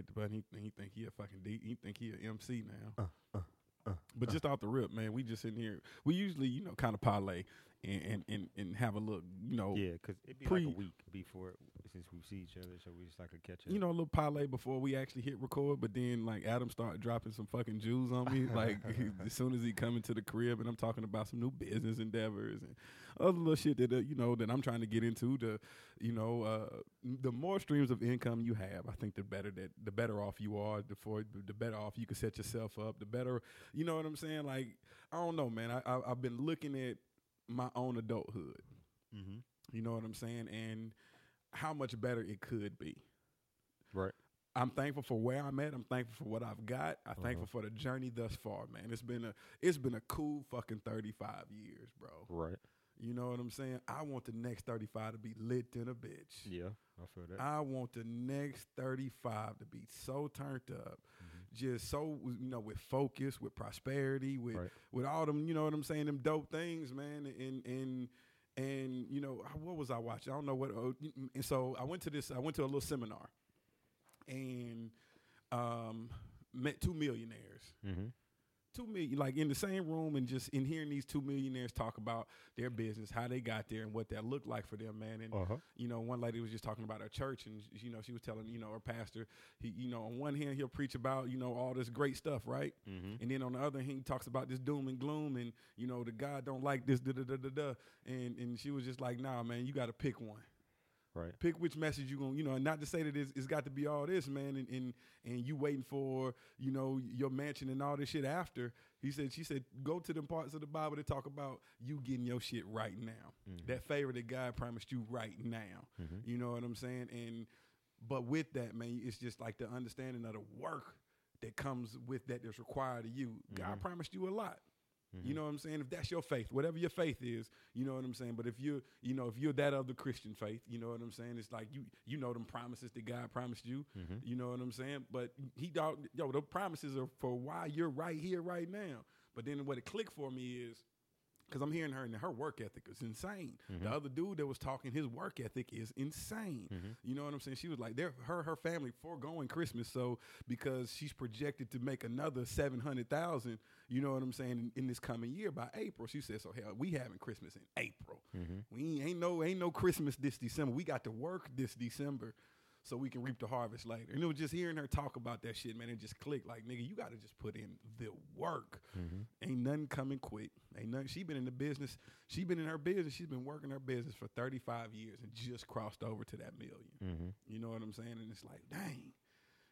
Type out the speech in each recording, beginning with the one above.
hit the button. He think he a fucking D. He think he a MC now. But just off the rip, man, we just in here. We usually, you know, kind of parlay and have a look, you know. Yeah, because it'd be like a week before since we see each other, so we just like to catch up. You know, a little parlay before we actually hit record, but then, like, Adam started dropping some fucking jewels on me. Like, as soon as he come into the crib, and I'm talking about some new business endeavors and other little shit that, you know, that I'm trying to get into. The more streams of income you have, I think the better off you are, the better off you can set yourself up, the better, you know what I'm saying? Like, I don't know, man. I've been looking at my own adulthood, mm-hmm. you know what I'm saying, and how much better it could be. Right. I'm thankful for where I'm at. I'm thankful for what I've got. I'm thankful for the journey thus far, man. It's been a cool fucking 35 years, bro. Right. You know what I'm saying? I want the next 35 to be lit in a bitch. Yeah, I feel that. I want the next 35 to be so turned up, just so, you know, with focus, with prosperity, with all them, you know what I'm saying, them dope things, man. And you know, what was I watching? I don't know what. And so I went to a little seminar, and met two millionaires. Mm-hmm. 2 million, like in the same room, and just in hearing these two millionaires talk about their business, how they got there, and what that looked like for them, man. And you know, one lady was just talking about her church, and you know, she was telling, you know, her pastor, he, you know, on one hand he'll preach about, you know, all this great stuff, right? Mm-hmm. And then on the other hand he talks about this doom and gloom, and you know, the God don't like this, da da da da da. And she was just like, nah, man, you got to pick one. Right. Pick which message you're going to, you know, and not to say that it's got to be all this, man, and you waiting for, you know, your mansion and all this shit after. She said, go to them parts of the Bible that talk about you getting your shit right now. Mm-hmm. That favor that God promised you right now. Mm-hmm. You know what I'm saying? But with that, man, it's just like the understanding of the work that comes with that that's required of you. Mm-hmm. God promised you a lot. Mm-hmm. You know what I'm saying? If that's your faith, whatever your faith is, you know what I'm saying? But if you're, you know, if you're that other Christian faith, you know what I'm saying? It's like you know them promises that God promised you. Mm-hmm. You know what I'm saying? But the promises are for why you're right here, right now. But then what it clicked for me is, because I'm hearing her and her work ethic is insane. Mm-hmm. The other dude that was talking, his work ethic is insane. Mm-hmm. You know what I'm saying? She was like, her family foregoing Christmas, so because she's projected to make another $700,000, you know what I'm saying, in this coming year by April. She said, so hell, we having Christmas in April. Mm-hmm. We ain't no Christmas this December. We got to work this December so we can reap the harvest later. And it was just hearing her talk about that shit, man, it just clicked. Like, nigga, you got to just put in the work. Mm-hmm. Ain't nothing coming quick. Ain't nothing. She been in her business. She's been working her business for 35 years and just crossed over to that million. Mm-hmm. You know what I'm saying? And it's like, dang.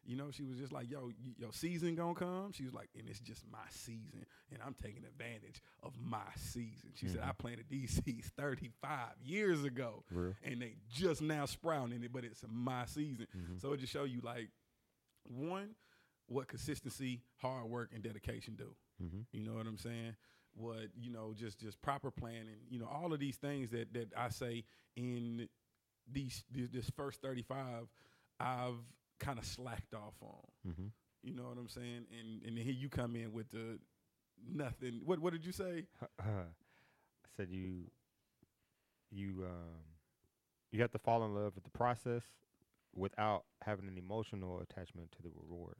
You know, she was just like, yo, your season gonna come? She was like, and it's just my season, and I'm taking advantage of my season. She said, I planted these seeds 35 years ago, and they just now sprouting it, but it's my season. Mm-hmm. So it just show you, like, one, what consistency, hard work, and dedication do. Mm-hmm. You know what I'm saying? What, you know, just proper planning, you know, all of these things that I say in this first 35, I've kind of slacked off on. Mm-hmm. You know what I'm saying? And then here you come in with the nothing. What did you say? I said you have to fall in love with the process without having an emotional attachment to the reward.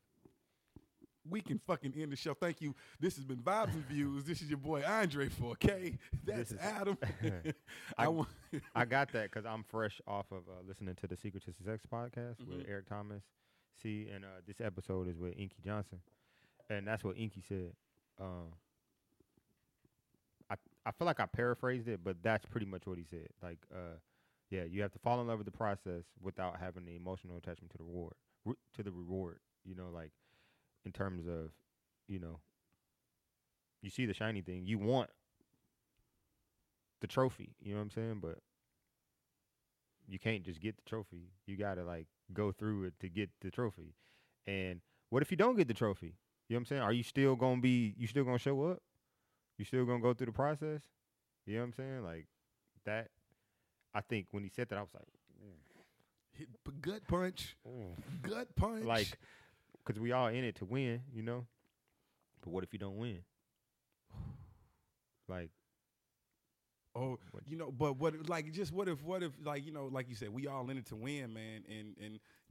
We can fucking end the show. Thank you. This has been Vibes and Views. This is your boy Andre 4K. That's Adam. I got that because I'm fresh off of listening to The Secret to Success podcast with Eric Thomas. And this episode is with Inky Johnson. And that's what Inky said. I feel like I paraphrased it, but that's pretty much what he said. Like, yeah, you have to fall in love with the process without having the emotional attachment to the reward. You know, like, in terms of, you know, you see the shiny thing, you want the trophy, you know what I'm saying? But you can't just get the trophy. You got to, like, go through it to get the trophy. And what if you don't get the trophy? You know what I'm saying? Are you still going to be, you still going to show up? You still going to go through the process? You know what I'm saying? Like, that, I think when he said that, I was like, gut punch. Gut punch. Like, because we all in it to win, you know? But what if you don't win? Like, oh, you know, but what, like, just what if, like, you know, like you said, we all in it to win, man.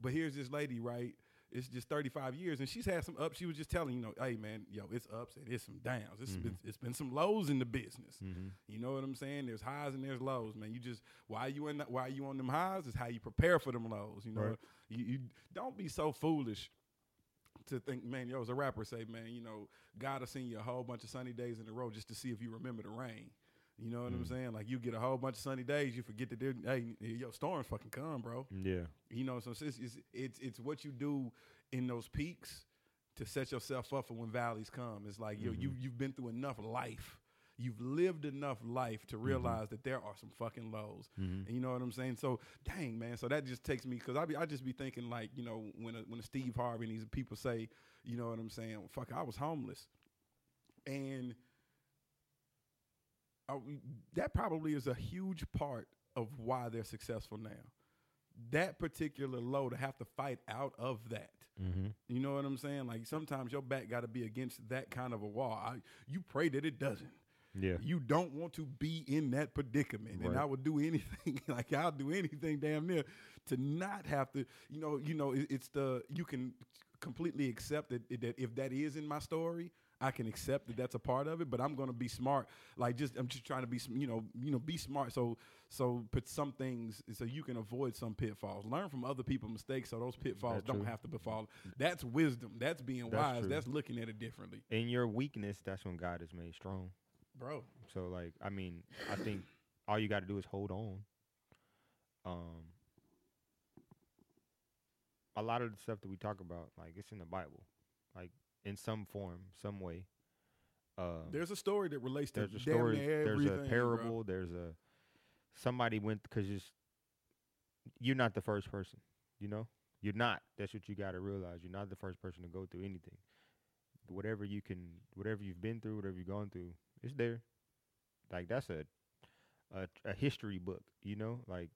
But here's this lady, right? it's just 35 years, and she's had some ups. She was just telling, you know, hey, man, yo, it's ups and it's some downs. It's, it's been some lows in the business. Mm-hmm. You know what I'm saying? There's highs and there's lows, man. You just, why you on them highs is how you prepare for them lows. You know, right. you don't be so foolish to think, man, yo, as a rapper say, man, you know, God will send you a whole bunch of sunny days in a row just to see if you remember the rain. You know what I'm saying? Like, you get a whole bunch of sunny days, you forget that storms fucking come, bro. Yeah. You know, so it's what you do in those peaks to set yourself up for when valleys come. It's like, yo, you've been through enough life. You've lived enough life to realize that there are some fucking lows. Mm-hmm. And you know what I'm saying? So, dang, man. So that just takes me, because I just be thinking, like, you know, when a Steve Harvey and these people say, you know what I'm saying, well, fuck, I was homeless. And that probably is a huge part of why they're successful now. That particular low, to have to fight out of that. Mm-hmm. You know what I'm saying? Like, sometimes your back got to be against that kind of a wall. You pray that it doesn't. Yeah. You don't want to be in that predicament. Right. And I would do anything, like I'll do anything damn near to not have to, you know, you can completely accept that if that is in my story, I can accept that that's a part of it, but I'm going to be smart. Like, I'm just trying to be, be smart. So put some things so you can avoid some pitfalls. Learn from other people's mistakes so those pitfalls don't have to befall. That's wisdom. That's being wise. True. That's looking at it differently. In your weakness, that's when God is made strong. Bro. So, like, I mean, I think all you got to do is hold on. A lot of the stuff that we talk about, like, it's in the Bible, like, in some form, some way. There's a story that relates to damn near everything. There's a parable. Bro. There's a somebody went because you're not the first person. You know, you're not. That's what you got to realize. You're not the first person to go through anything. Whatever you've been through, whatever you've gone through, it's there. Like, that's a history book, you know, like,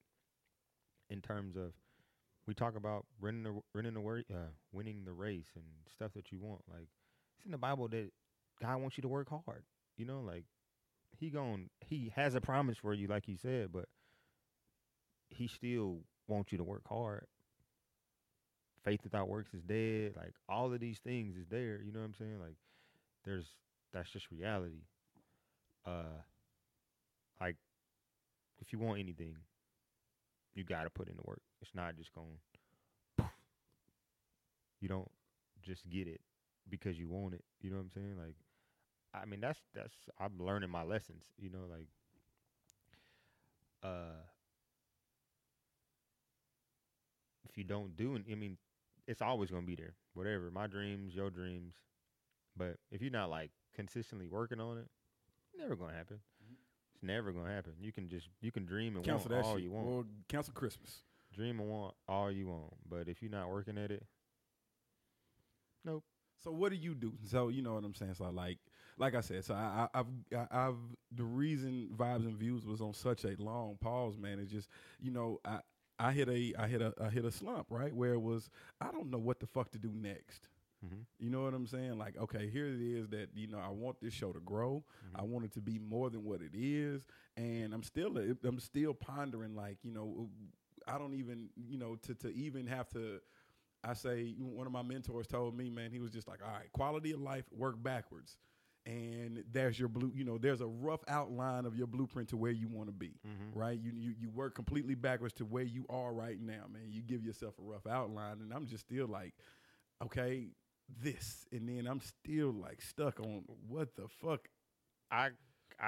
in terms of, we talk about winning the race and stuff that you want. Like, it's in the Bible that God wants you to work hard, you know, like, he has a promise for you, like you said, but he still wants you to work hard. Faith without works is dead. Like, all of these things is there. You know what I'm saying? Like, that's just reality. Like, if you want anything, you got to put in the work. It's not just going, you don't just get it because you want it. You know what I'm saying? Like, I mean, that's, I'm learning my lessons, you know, like, if you don't do it, I mean, it's always going to be there. Whatever, my dreams, your dreams. But if you're not, like, consistently working on it, it's never going to happen. It's never going to happen. You can dream and cancel want all shit. You want. Well, cancel Christmas. Dream and want all you want. But if you're not working at it, nope. So what do you do? So, you know what I'm saying? So, like I said, so I've the reason Vibes and Views was on such a long pause, man, is just, you know, I hit a slump, right? Where it was, I don't know what the fuck to do next. Mm-hmm. You know what I'm saying? Like, okay, here it is that, you know, I want this show to grow. Mm-hmm. I want it to be more than what it is. And I'm still pondering, like, you know, I don't even, you know, to even have to, I say, one of my mentors told me, man, he was just like, all right, quality of life, work backwards. And there's your there's a rough outline of your blueprint to where you want to be, right? You work completely backwards to where you are right now, man. You give yourself a rough outline, and I'm just still like, okay, this, and then I'm still like stuck on what the fuck. I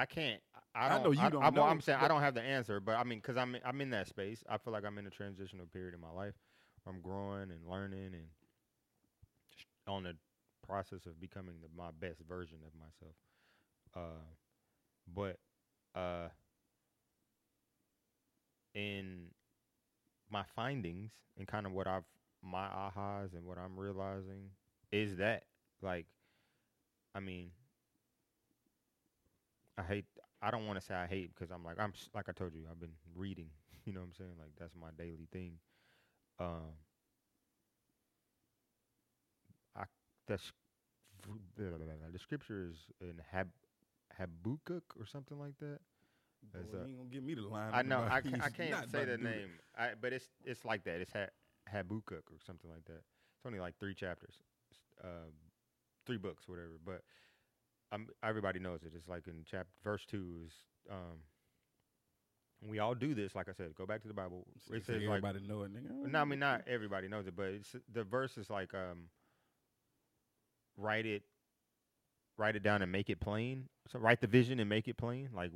can't. I don't know. I'm saying I don't have the answer, but I mean, because I'm in that space. I feel like I'm in a transitional period in my life. I'm growing and learning and just on the process of becoming my best version of myself. But in my findings and kind of what my ahas and what I'm realizing is that, like, I mean, I don't want to say I hate, because I'm like, like I told you, I've been reading, you know what I'm saying? Like, that's my daily thing. The scripture is in Habakkuk or something like that. Boy, you ain't gonna give me the line. I know. I can't say the name. But it's like that. It's Habakkuk or something like that. It's only like three chapters, three books, whatever. But everybody knows it. It's like in verse 2 is. We all do this, like I said. Go back to the Bible. It says everybody like, know it, nigga. No, I mean not everybody knows it, but it's, the verse is like, write it down and make it plain. So write the vision and make it plain. Like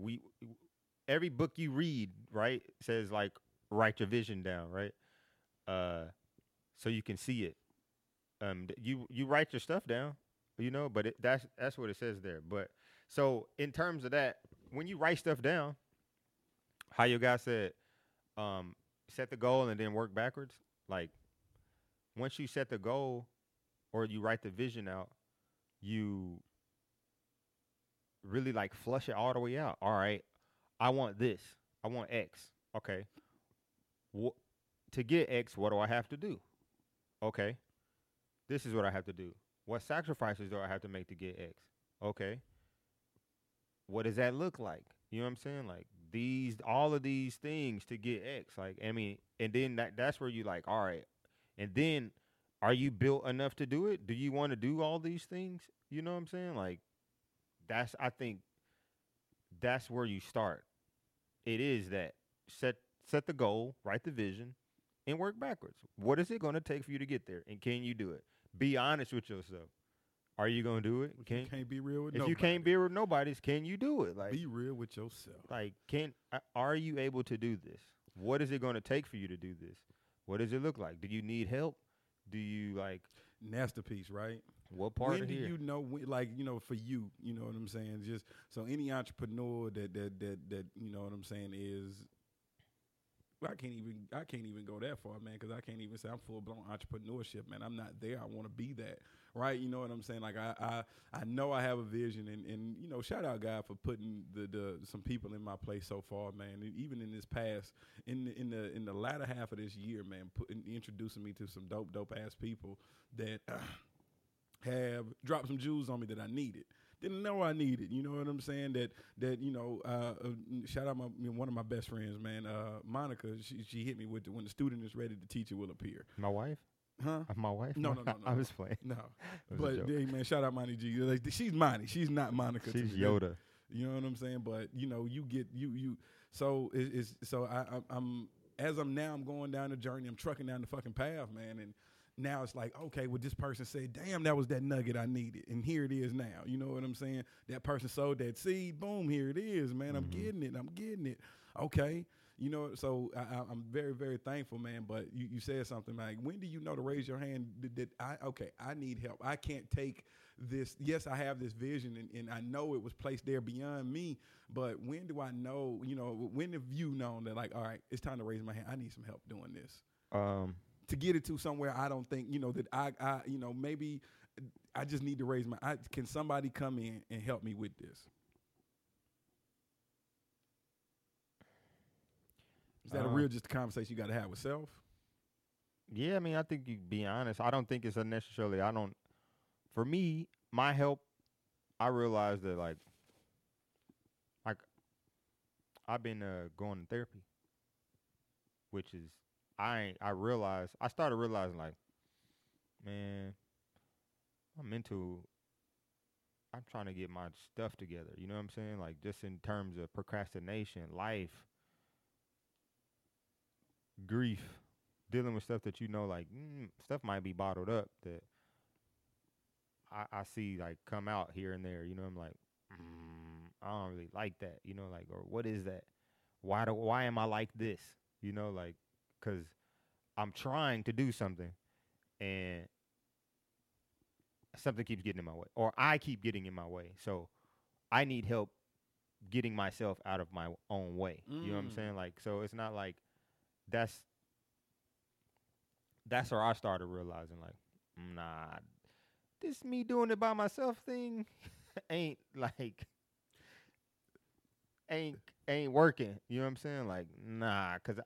every book you read, right, says like write your vision down, right, so you can see it. You write your stuff down, you know. But that's what it says there. But so in terms of that, when you write stuff down. How your guy said, set the goal and then work backwards. Like, once you set the goal or you write the vision out, you really, like, flush it all the way out. All right, I want this. I want X. Okay. To get X, what do I have to do? Okay. This is what I have to do. What sacrifices do I have to make to get X? Okay. What does that look like? You know what I'm saying? Like, all of these things to get X. Like, I mean, and then that's where you like, all right. And then, are you built enough to do it? Do you want to do all these things? You know what I'm saying? Like, I think that's where you start. It is that. Set the goal, write the vision, and work backwards. What is it going to take for you to get there? And can you do it? Be honest with yourself. Are you gonna do it? You can't be real with nobody. If you can't be real with nobody, can you do it? Like, be real with yourself. Like, are you able to do this? What is it gonna take for you to do this? What does it look like? Do you need help? Do you like? And that's the piece, right? What part of it? When do you know? Like, you know, for you, you know what I'm saying. Just so any entrepreneur that you know what I'm saying is. I can't even go that far, man, because I can't even say I'm full-blown entrepreneurship, man. I'm not there. I want to be that, right? You know what I'm saying? Like, I know I have a vision, and you know, shout out God for putting some people in my place so far, man. And even in this past, in the latter half of this year, man, introducing me to some dope-ass people that have dropped some jewels on me that I needed. Didn't know I needed, you know what I'm saying? That you know, shout out one of my best friends, man, Monica. She hit me with when the student is ready, the teacher will appear. My wife? Huh? My wife? No. I was playing. No, but hey, man, shout out Monty G. Like, she's Monty. She's not Monica. She's Yoda. You know what I'm saying? But you know, you get you. So I'm going down the journey. I'm trucking down the fucking path, man, and. Now it's like, okay, well, this person said, damn, that was that nugget I needed. And here it is now. You know what I'm saying? That person sowed that seed. Boom, here it is, man. I'm getting it. I'm getting it. Okay. You know, so I'm very, very thankful, man. But you said something like, when do you know to raise your hand I need help. I can't take this. Yes, I have this vision, and I know it was placed there beyond me. But when do I know, you know, when have you known that, like, all right, it's time to raise my hand. I need some help doing this. To get it to somewhere I don't think, you know, that I you know, maybe I just need to raise my, can somebody come in and help me with this? Is that just a conversation you got to have with self? Yeah, I mean, I think you be honest. I don't think it's unnecessarily, for me, my help, I realized that like I've been going to therapy, which is, I started realizing, like, man, I'm trying to get my stuff together. You know what I'm saying? Like, just in terms of procrastination, life, grief, dealing with stuff that, you know, like, stuff might be bottled up that I see, like, come out here and there. You know, I'm like, I don't really like that. You know, like, or what is that? Why am I like this? You know, like. Because I'm trying to do something, and something keeps getting in my way, or I keep getting in my way. So I need help getting myself out of my own way. You know what I'm saying? Like, so it's not like that's where I started realizing, like, nah, this me doing it by myself thing ain't working. You know what I'm saying? Like, nah, because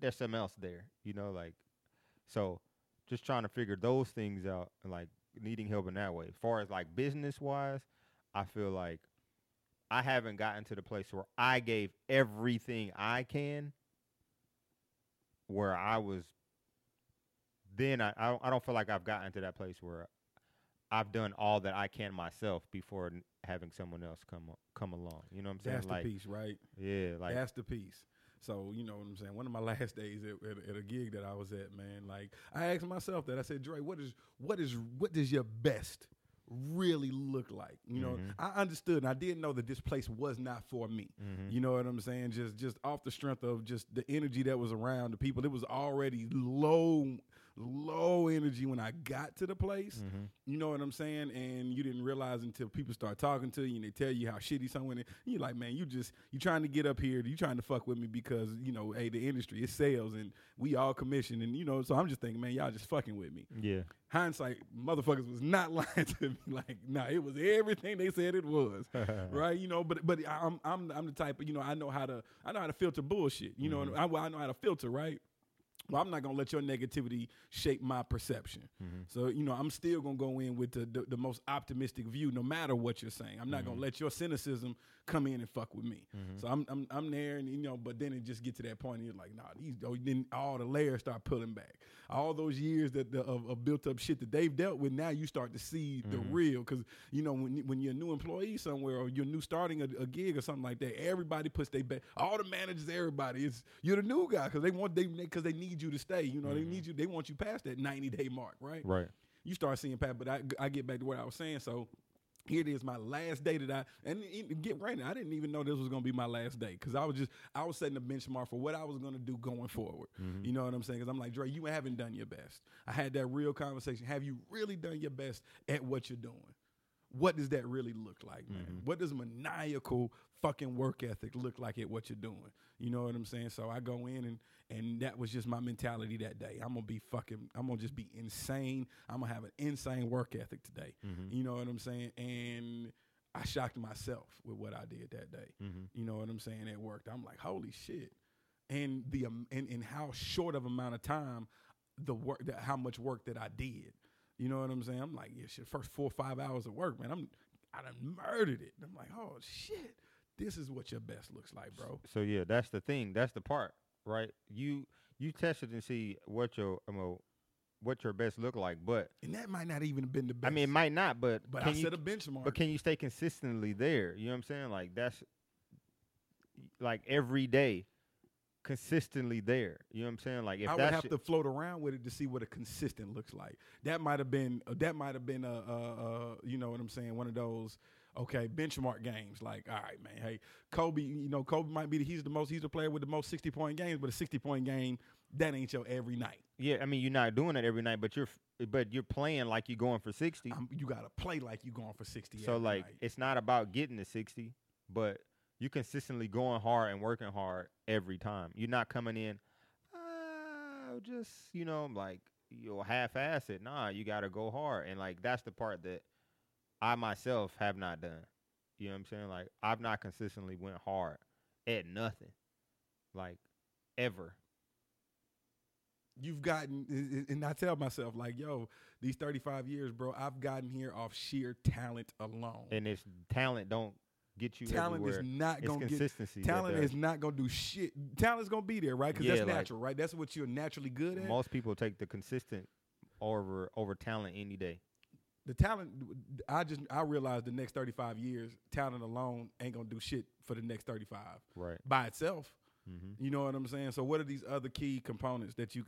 there's something else there, you know, like, so just trying to figure those things out and, like, needing help in that way. As far as, like, business-wise, I feel like I haven't gotten to the place where I gave everything I can, where I was then I don't feel like I've gotten to that place where I've done all that I can myself before having someone else come along. You know what I'm saying? That's like, the piece, right? Yeah, like that's the piece. So, you know what I'm saying? One of my last days at a gig that I was at, man, like I asked myself that. I said, Dre, what does your best really look like? You know, mm-hmm. I understood and I didn't know that this place was not for me. Mm-hmm. You know what I'm saying? Just off the strength of just the energy that was around the people. It was already low energy when I got to the place. Mm-hmm. You know what I'm saying? And you didn't realize until people start talking to you and they tell you how shitty someone is. You're like, man, you trying to get up here. You trying to fuck with me because, you know, hey, the industry, it sells and we all commission. And, you know, so I'm just thinking, man, y'all just fucking with me. Yeah. Hindsight, motherfuckers was not lying to me. Like, nah, it was everything they said it was, right? You know, but I'm the type of, you know, I know how to filter bullshit. You mm-hmm. know, I know how to filter, right? Well, I'm not gonna let your negativity shape my perception. Mm-hmm. So, you know, I'm still gonna go in with the most optimistic view, no matter what you're saying. I'm not mm-hmm. gonna let your cynicism come in and fuck with me. Mm-hmm. So I'm there, and you know, but then it just get to that point, and you're like, nah, then all the layers start pulling back. All those years that of built up shit that they've dealt with, now you start to see mm-hmm. the real. Because you know, when you're a new employee somewhere, or you're new starting a gig or something like that, everybody puts their back. All the managers, everybody, you're the new guy because they need you to stay, you know, mm-hmm. They want you past that 90-day mark, right? Right. You start seeing Pat, but I get back to what I was saying. So here it is, my last day that I didn't even know this was going to be my last day because I was setting a benchmark for what I was going to do going forward. Mm-hmm. You know what I'm saying? Because I'm like, Dre, you haven't done your best. I had that real conversation. Have you really done your best at what you're doing? What does that really look like, man? Mm-hmm. What does maniacal fucking work ethic look like at what you're doing? You know what I'm saying? So I go in and that was just my mentality that day. I'm gonna just be insane. I'm gonna have an insane work ethic today. Mm-hmm. You know what I'm saying? And I shocked myself with what I did that day. Mm-hmm. You know what I'm saying? It worked. I'm like, holy shit. And and how short of amount of time how much work that I did. You know what I'm saying? I'm like, yeah, shit, first 4 or 5 hours of work, man, I done murdered it. I'm like, oh, shit, this is what your best looks like, bro. So, yeah, that's the thing. That's the part, right? You tested and see what your best look like, but... And that might not even have been the best. I mean, it might not, but... But I set a benchmark. But can you stay consistently there? You know what I'm saying? Like, that's... Like, every day, consistently there. You know what I'm saying? Like, if I would have to float around with it to see what a consistent looks like. That might have been a you know what I'm saying, one of those benchmark games. Like, all right, man, hey, Kobe, you know, Kobe might be he's the player with the most 60-point games, but a 60-point game, that ain't your every night. Yeah, I mean, you're not doing it every night, but you're playing like you're going for 60. You gotta play like you're going for 60. So like night. It's not about getting to 60, but you're consistently going hard and working hard every time. You're not coming in, just, you know, like, you'll half-ass it. Nah, you got to go hard. And, like, that's the part that I myself have not done. You know what I'm saying? Like, I've not consistently went hard at nothing, like, ever. You've gotten, and I tell myself, like, yo, these 35 years, bro, I've gotten here off sheer talent alone. And it's talent don't get you talent everywhere. Is not going to get consistency. Talent is not going to do shit. Talent's going to be there, right? Because that's natural, right? That's what you're naturally good at. Most people take the consistent over talent any day. The talent, I realized the next 35 years, talent alone ain't going to do shit for the next 35. Right. By itself. Mm-hmm. You know what I'm saying? So what are these other key components that you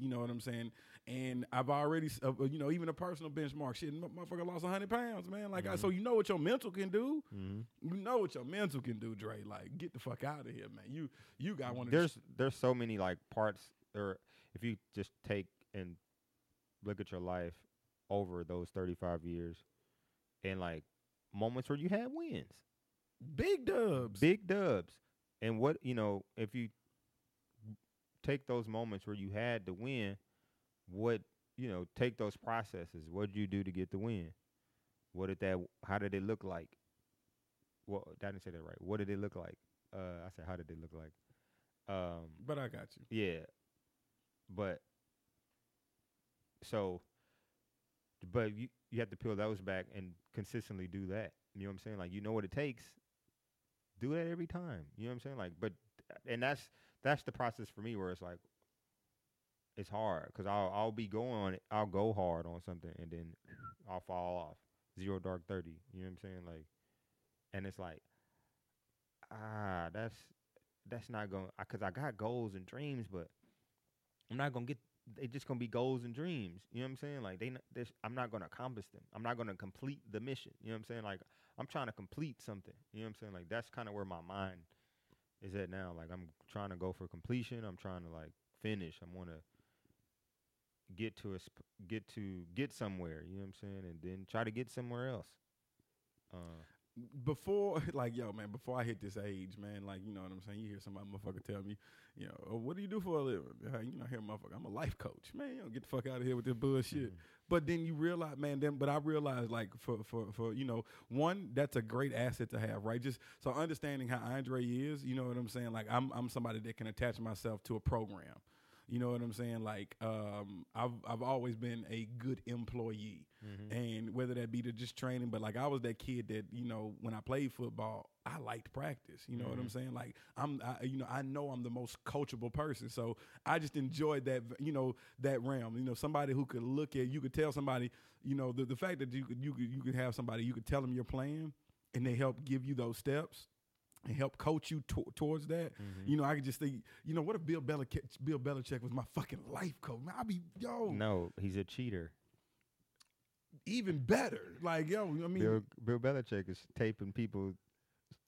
know what I'm saying? And I've already, you know, even a personal benchmark, shit, motherfucker lost 100 pounds, man. Like, mm-hmm. So you know what your mental can do? Mm-hmm. You know what your mental can do, Dre. Like, get the fuck out of here, man. You got one of these. There's so many, like, parts, or if you just take and look at your life over those 35 years and, like, moments where you had wins. Big dubs. And what, you know, if you take those moments where you had the win, what, you know, take those processes. What did you do to get the win? How did it look like? Well, I didn't say that right. What did it look like? I said, how did it look like? But I got you. Yeah. But you have to peel those back and consistently do that. You know what I'm saying? Like, you know what it takes. Do that every time. You know what I'm saying? Like, but, and that's the process for me where it's like, it's hard because I'll be going on it. I'll go hard on something and then I'll fall off. Zero dark 30. You know what I'm saying? Like, and it's like, that's not going to, because I got goals and dreams, but I'm not going to get, they just going to be goals and dreams. You know what I'm saying? Like, I'm not going to accomplish them. I'm not going to complete the mission. You know what I'm saying? Like, I'm trying to complete something. You know what I'm saying? Like, that's kind of where my mind is at now. Like, I'm trying to go for completion. I'm trying to, like, finish. I want to get somewhere, you know what I'm saying, and then try to get somewhere else. Before I hit this age, man, like, you know what I'm saying, you hear somebody motherfucker tell me, you know, oh, what do you do for a living? You know, I hear a motherfucker, I'm a life coach. Man, you don't get the fuck out of here with this bullshit. Mm-hmm. But then you realize, man, but I realized, like, for you know, one, that's a great asset to have, right? Just so understanding how Andre is, you know what I'm saying, like, I'm somebody that can attach myself to a program. You know what I'm saying? Like, I've always been a good employee. Mm-hmm. And whether that be to just training, but like I was that kid that, you know, when I played football, I liked practice. You know mm-hmm. what I'm saying? Like I know I'm the most coachable person. So I just enjoyed that, you know, that realm, you know, somebody who could look at, you could tell somebody, you know, the fact that you could have somebody, you could tell them your plan and they help give you those steps and help coach you towards that. Mm-hmm. You know, I could just think, you know, what if Bill Belichick was my fucking life coach? Man, no, he's a cheater. Even better. Like, yo, I mean. Bill Belichick is taping people.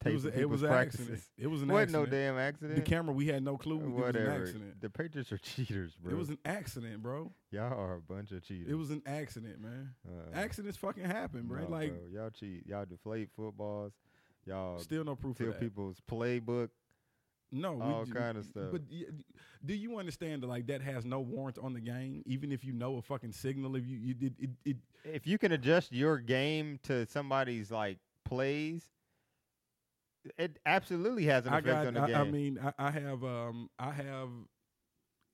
It was an accident. It was an accident. Wasn't no damn accident. The camera, we had no clue. Whatever. It was an accident. The Patriots are cheaters, bro. It was an accident, bro. Y'all are a bunch of cheaters. It was an accident, man. Accidents fucking happen, bro. No, like, bro. Y'all cheat. Y'all deflate footballs. Y'all still no proof of that. People's playbook. No, all kind of stuff. But do you understand that, like, that has no warrant on the game? Even if you know a fucking signal, if you did it, if you can adjust your game to somebody's like plays, it absolutely has an effect on the game. I mean, I have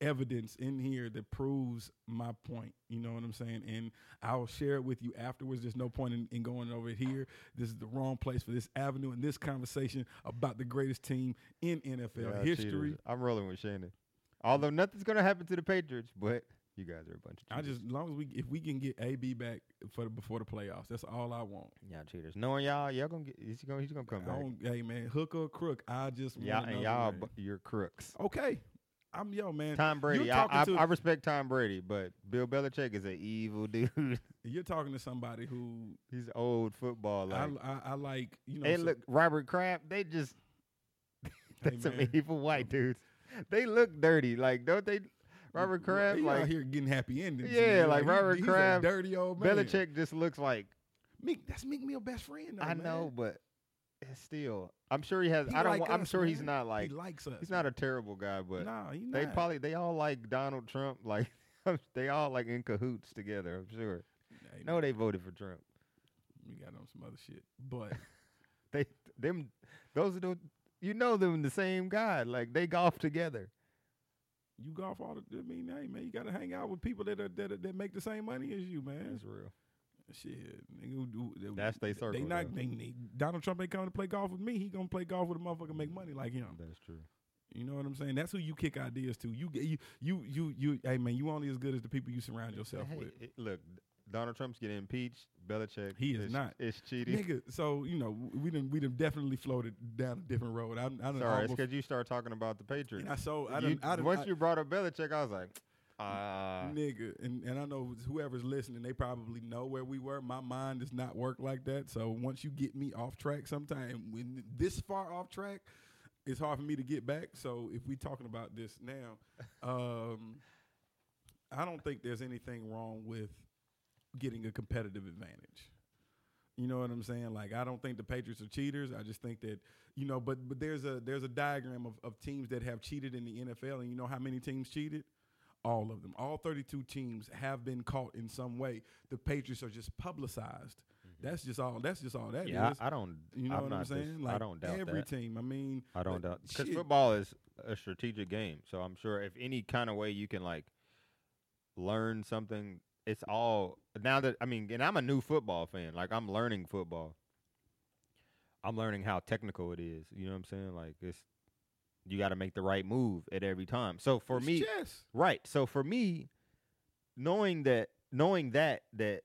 evidence in here that proves my point, you know what I'm saying, and I'll share it with you afterwards. There's no point in going over here. This is the wrong place for this avenue and this conversation about the greatest team in NFL history. Cheaters. I'm rolling with Shannon, although nothing's gonna happen to the Patriots, but you guys are a bunch of cheaters. If we can get AB back before the playoffs, that's all I want. Y'all cheaters. Knowing y'all gonna get. He's gonna come back. Hey man, hook or crook. I just want you're crooks. Okay. I'm man. Tom Brady. I respect Tom Brady, but Bill Belichick is an evil dude. You're talking to somebody who he's old football. Like I like, you know. Hey, look, Robert Kraft. They just some evil white dudes. They look dirty, like don't they? Robert Kraft, he like out here getting happy endings. Yeah, man. Like Robert Kraft, he's a dirty old man. Belichick just looks like Meek. That's Meek Mill's best friend. Though, I know, but it's still. I'm sure he has. I'm sure he's not like. He likes us. He's not a terrible guy, but no, he's not. They all like Donald Trump. Like they all like in cahoots together. I'm sure. No, they voted for Trump. We got on some other shit, but those are them the same guy. Like they golf together. You golf hey man, you gotta hang out with people that make the same money as you, man. That's real. Shit, that's they circle. They not. Donald Trump ain't coming to play golf with me. He gonna play golf with a motherfucker make money like him. That's true. You know what I'm saying? That's who you kick ideas to. You. Hey man, you only as good as the people you surround yourself with. Look, Donald Trump's getting impeached. Belichick, he is not. It's cheating, nigga. So you know we done definitely floated down a different road. Sorry, it's because you start talking about the Patriots. Once you brought up Belichick, I was like. Nigga, and I know whoever's listening, they probably know where we were. My mind does not work like that. So once you get me off track, sometime when this far off track, it's hard for me to get back. So if we talking about this now, I don't think there's anything wrong with getting a competitive advantage. You know what I'm saying? Like, I don't think the Patriots are cheaters. I just think that, you know, but there's a diagram of teams that have cheated in the NFL, and you know how many teams cheated? All of them. All 32 teams have been caught in some way. The Patriots are just publicized. Mm-hmm. That's just all that is. Yeah, I don't. You know I'm what I'm saying? Like, I don't doubt every team. I mean, I don't doubt because football is a strategic game. So I'm sure if any kind of way you can like learn something, it's all now that I mean. And I'm a new football fan. Like I'm learning football. I'm learning how technical it is. You know what I'm saying? Like it's You got to make the right move at every time. So for me, right. So for me, knowing that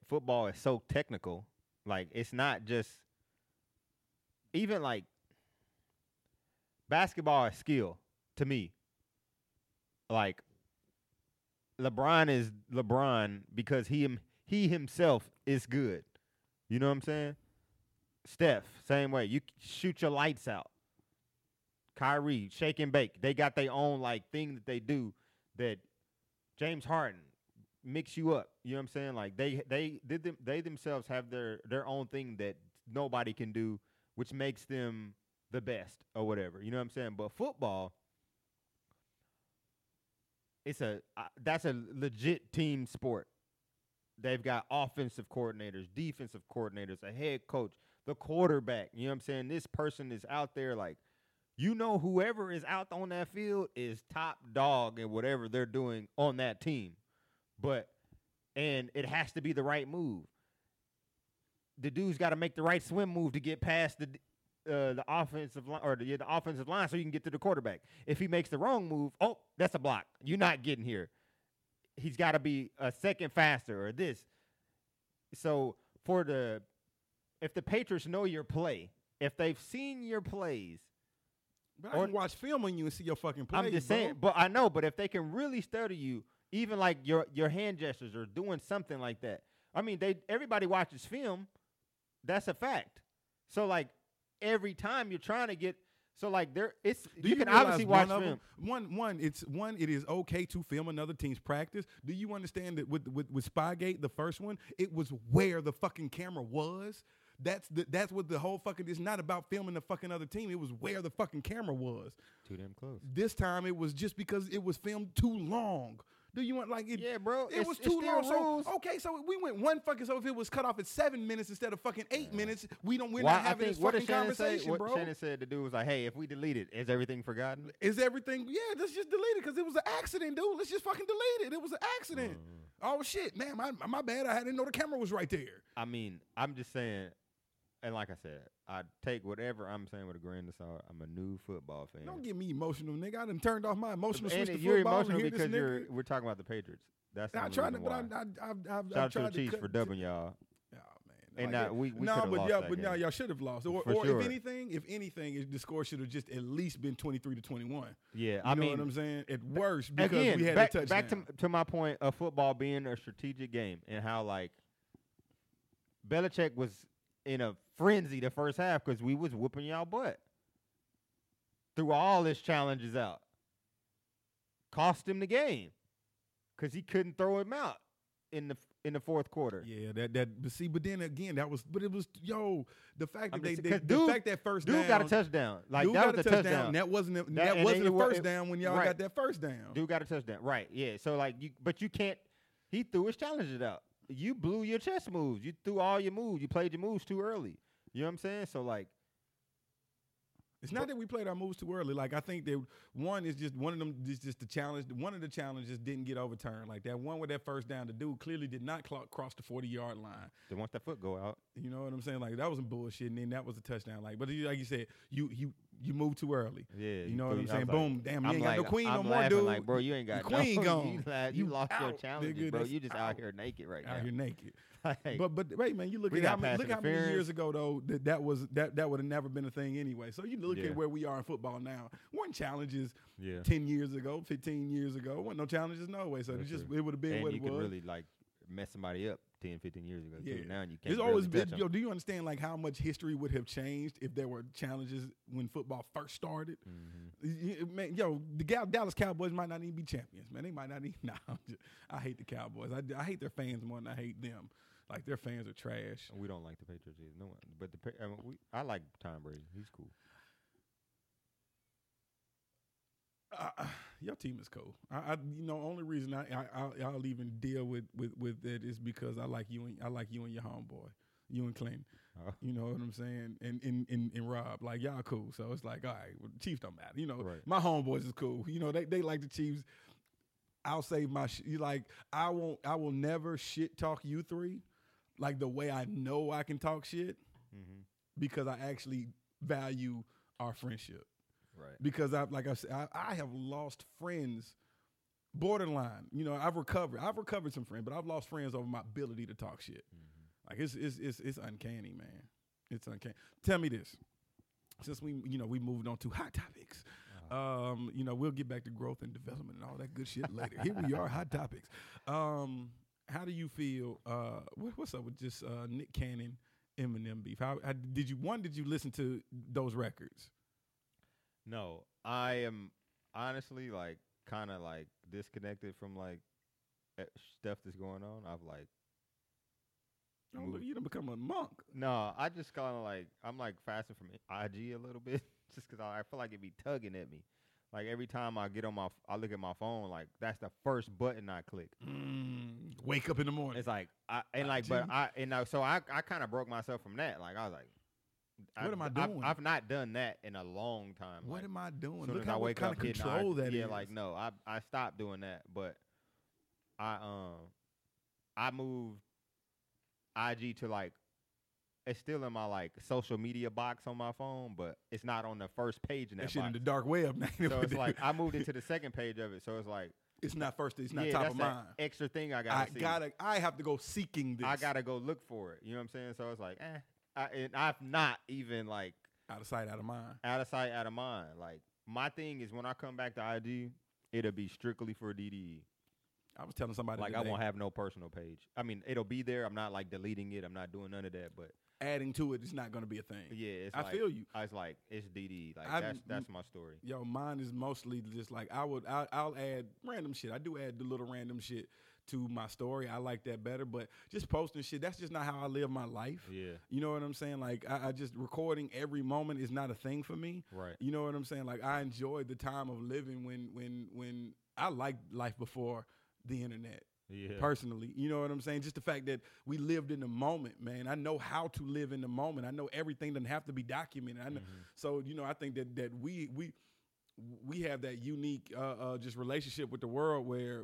football is so technical, like it's not just even like basketball is skill to me. Like LeBron is LeBron because he himself is good. You know what I'm saying? Steph, same way. You shoot your lights out. Kyrie, shake and bake. They got their own like thing that they do that James Harden mix you up. You know what I'm saying? Like they themselves have their own thing that nobody can do, which makes them the best or whatever. You know what I'm saying? But football, it's that's a legit team sport. They've got offensive coordinators, defensive coordinators, a head coach, the quarterback. You know what I'm saying? This person is out there like, you know, whoever is out on that field is top dog in whatever they're doing on that team. And it has to be the right move. The dude's got to make the right swim move to get past the offensive line or the offensive line so you can get to the quarterback. If he makes the wrong move, oh, that's a block. You're not getting here. He's got to be a second faster or this. So if the Patriots know your play, if they've seen your plays, but I can watch film on you and see your fucking plays. I'm just saying, but I know. But if they can really study you, even like your hand gestures or doing something like that. I mean, everybody watches film. That's a fact. So like. Every time you're trying to get so like there it's do you can obviously watch film. It is okay to film another team's practice. Do you understand that with Spygate, the first one, it was where the fucking camera was? That's what the whole fucking it's not about filming the fucking other team. It was where the fucking camera was. Too damn close. This time it was just because it was filmed too long. Do you want like it? Yeah, bro. It was too long. Rules. So okay, so we went one fucking. So if it was cut off at 7 minutes instead of fucking 8 minutes, we're not having this fucking conversation, bro. What Shannon said, the dude was like, "Hey, if we delete it, is everything forgotten? Is everything? Yeah, let's just delete it because it was an accident, dude. Let's just fucking delete it. It was an accident. Oh shit, man, my bad. I didn't know the camera was right there. I mean, I'm just saying, and like I said, I take whatever I'm saying with a grain of salt. I'm a new football fan. Don't get me emotional, nigga. I done turned off my emotional switch to football. You're emotional because we're talking about the Patriots. That's not why. Shout out to the Chiefs for dubbing y'all. Oh, man. And like, but y'all should have lost. Or sure. If anything, the score should have just at least been 23-21. Yeah, I mean, what I'm saying? At worst, because again, we had a touchdown. Back to my point of football being a strategic game and how, like, Belichick was in a frenzy the first half because we was whooping y'all butt. Threw all his challenges out. Cost him the game because he couldn't throw him out in the fourth quarter. Yeah, but then again, the fact that first down. Dude got a touchdown. Like that was a touchdown. That wasn't the first down when y'all got that first down. Dude got a touchdown. Right. Yeah. So like you can't. He threw his challenges out. You blew your chess moves. You threw all your moves. You played your moves too early. You know what I'm saying? So, like, it's not that we played our moves too early. Like, I think that one is just one of them is just the challenge. One of the challenges didn't get overturned. Like, that one with that first down, the dude clearly did not cross the 40-yard line. They want that foot go out. You know what I'm saying? Like, that was some bullshit, and then that was a touchdown. Like, but like you said, you moved too early. Yeah. You know what I'm saying? Like, boom, damn, you ain't got no queen no more, dude. Like, bro, you ain't got no queen gone. You lost your challenge, bro. You just out here naked right now. Out here naked. Like, but wait, man, you look at how many years ago though that would have never been a thing anyway. So you look at where we are in football now. One challenges 10 years ago, 15 years ago. Wasn't no challenges, no way. So it would have been and what it was. You could really like mess somebody up 10, 15 years ago. Yeah. Too. Now you can't. There's always been. Yo, do you understand like how much history would have changed if there were challenges when football first started? Mm-hmm. Man, yo, the Dallas Cowboys might not even be champions. Man, they might not even. Nah, I hate the Cowboys. I hate their fans more than I hate them. Like, their fans are trash. We don't like the Patriots either. No one. But I like Tom Brady. He's cool. Your team is cool. Only reason I'll even deal with that is because I like you and your homeboy, you and Clinton. You know what I'm saying? And Rob, like, y'all cool. So it's like, all right, well, the Chiefs don't matter. You know, right. My homeboys is cool. You know, they like the Chiefs. I'll save my I will never shit talk you three like the way I know I can talk shit because I actually value our friendship. Right. Because I have lost friends, borderline. You know, I've recovered some friends, but I've lost friends over my ability to talk shit. Mm-hmm. Like it's uncanny, man. It's uncanny. Tell me this. Since we moved on to hot topics, we'll get back to growth and development and all that good shit later. Here we are, hot topics. How do you feel? What's up with just Nick Cannon, Eminem beef? How did you? One, did you listen to those records? No, I am honestly kind of disconnected from stuff that's going on. I've you done become a monk. No, I just kind of I'm fasting from IG a little bit just because I feel like it be tugging at me. Like every time I get on I look at my phone, that's the first button I click. Wake up in the morning. It's I kind of broke myself from that. What am I doing? I've not done that in a long time. What am I doing? Look how I wake up, control that is. Yeah, I stopped doing that, but I moved IG to it's still in my social media box on my phone, but it's not on the first page in that box. That shit in the dark web now. So it's I moved it to the second page of it. So it's it's not first. It's not top of mind. Extra thing I gotta see. I have to go seeking this. I gotta go look for it. You know what I'm saying? So it's I've not even out of sight, out of mind. Out of sight, out of mind. My thing is when I come back to IG, it'll be strictly for DDE. I was telling somebody today, I won't have no personal page. I mean, it'll be there. I'm not deleting it. I'm not doing none of that. But adding to it, it's not going to be a thing. Yeah, it's I feel you. It's it's DD. That's my story. Yo, mine is mostly just I'll add random shit. I do add the little random shit to my story. I like that better. But just posting shit, that's just not how I live my life. Yeah, you know what I'm saying. I just recording every moment is not a thing for me. Right. You know what I'm saying. I enjoyed the time of living when I liked life before the internet, personally. You know what I'm saying? Just the fact that we lived in the moment, man. I know how to live in the moment. I know everything doesn't have to be documented. I know. Mm-hmm. So, I think that we have that unique just relationship with the world where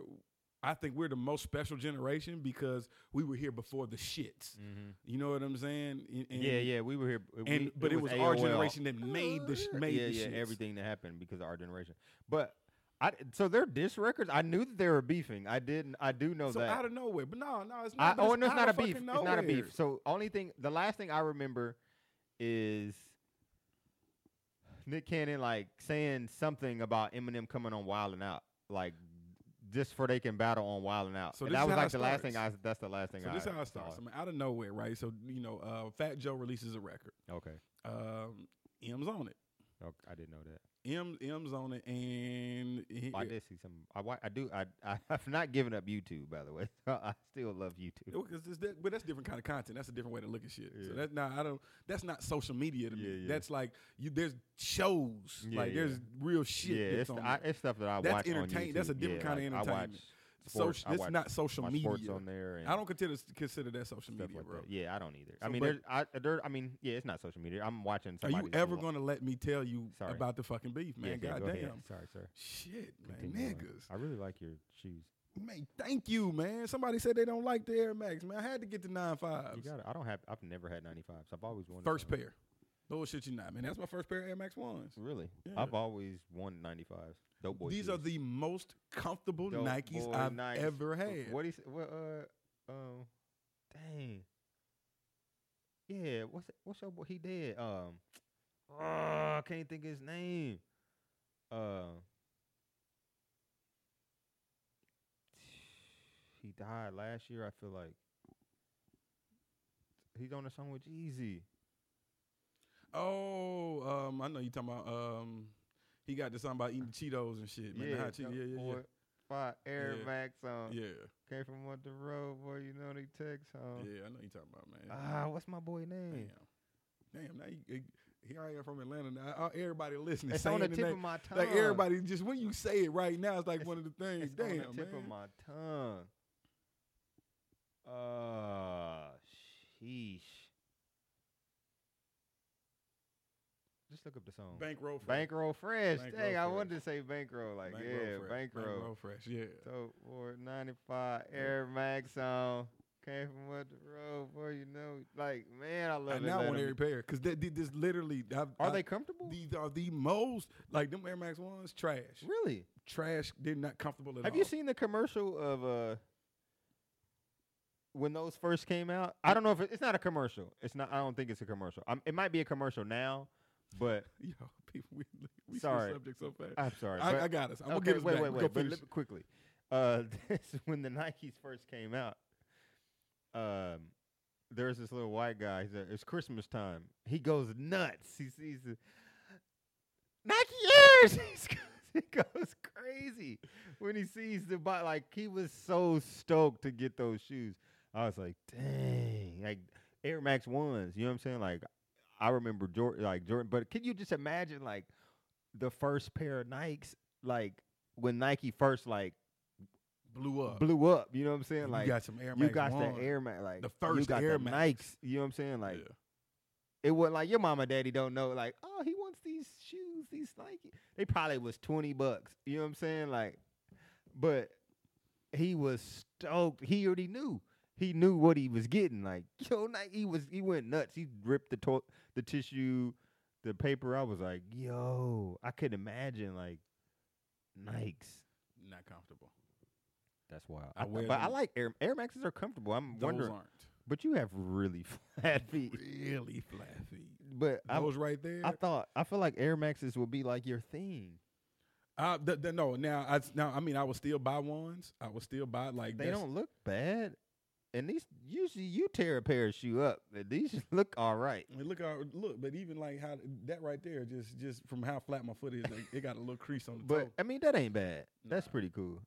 I think we're the most special generation because we were here before the shits. Mm-hmm. You know what I'm saying? And we were here. But it was our generation that made the shits. Everything that happened because of our generation. But so they're diss records. I knew that they were beefing. I do know that. So out of nowhere, but no, it's not. It's not a beef. It's not a beef. So the last thing I remember is Nick Cannon saying something about Eminem coming on Wild 'N Out, just for they can battle on Wild 'N Out. So and that was the last thing. That's the last thing. So this is how it starts. I mean, out of nowhere, right? So Fat Joe releases a record. Okay. M's on it. Okay, I didn't know that. M's on it, and I did see some. I do. I have not given up YouTube, by the way. I still love YouTube. But that's different kind of content. That's a different way to look at shit. Yeah. So that's not. I don't. That's not social media to me. Yeah. That's you. There's shows. There's real shit. Yeah, that's it's stuff that I watch. That's entertainment. That's a different kind of entertainment. I watch sports, it's not social media. Sports on there, and I don't consider that social media, bro. Yeah, I don't either. So, it's not social media. I'm watching. Are you ever going to let me tell you about the fucking beef, man? Yeah, goddamn. Sorry, sir. Shit, continue, man, niggas. I really like your shoes. Man, thank you, man. Somebody said they don't like the Air Max, man. I had to get the 95s. You got it. I've never had 95s. I've always wanted first pair. Bullshit you not, man. That's my first pair of Air Max 1s. Really? Yeah. I've always worn 95s. Dope boy These shoes are the most comfortable Dope Nikes I've ever had. What is? Dang. Yeah. What's your boy? He did. I can't think of his name. He died last year. I feel like he's on a song with Jeezy. Oh, I know you're talking about. He got this song about eating Cheetos and shit, man. Five Air Max on. Yeah. Came from up the road, boy. You know they text on. Yeah, I know you're talking about, man. What's my boy name? Damn, now here I am from Atlanta. Now everybody listening. It's on the tip of my tongue. Everybody, just when you say it right now, it's one of the things. It's damn, on the tip of my tongue. Sheesh. Just look up the song. Bankroll Fresh. Bankroll Fresh. Dang, I wanted to say Bankroll. Bankroll Fresh. Yeah. So, 495 Air Max song. came from up the road, boy. You know, like, man, I love it. And now I want every pair because this literally. Are they comfortable? These are the most, like, them Air Max ones, trash. Really? Trash. They're not comfortable at all. Have you seen the commercial of when those first came out? I don't know if it's not a commercial. It's not. I don't think it's a commercial. It might be a commercial now. But yo, people, we sorry. Subject so fast. I'm sorry. I got us. I'm okay, gonna get us back. But quickly, this when the Nikes first came out, there's this little white guy. He's it's Christmas time. He goes nuts. He sees the Nike Airs. He goes crazy when he sees the bot. Like, he was so stoked to get those shoes. I was like, dang, like Air Max Ones. You know what I'm saying? Like. I remember Jordan, but can you just imagine, like, the first pair of Nikes, like, when Nike first, like, blew up, you know what I'm saying? Like, you got some Air Max. You got the Air Max, like, the first Air Max. Nikes, you know what I'm saying? Like, yeah. It wasn't like your mama, daddy don't know, like, oh, he wants these shoes, these Nike. They probably was $20, you know what I'm saying? Like, but he was stoked. He already knew. He knew what he was getting. Like, yo, Nike, he went nuts. He ripped the tissue, the paper. I was like, yo, I couldn't imagine, like, Nikes. Not comfortable. That's wild. I like Air Maxes are comfortable. I'm those wondering. Aren't. But you have really flat feet. Really flat feet. But I was right there. I feel like Air Maxes would be like your thing. No, I would still buy ones. I would still buy, like, they don't look bad. And these, usually you tear a pair of shoe up. These look all right. I mean, look, but even like how that right there, just from how flat my foot is, like, it got a little crease on the toe. I mean, that ain't bad. Nah. That's pretty cool.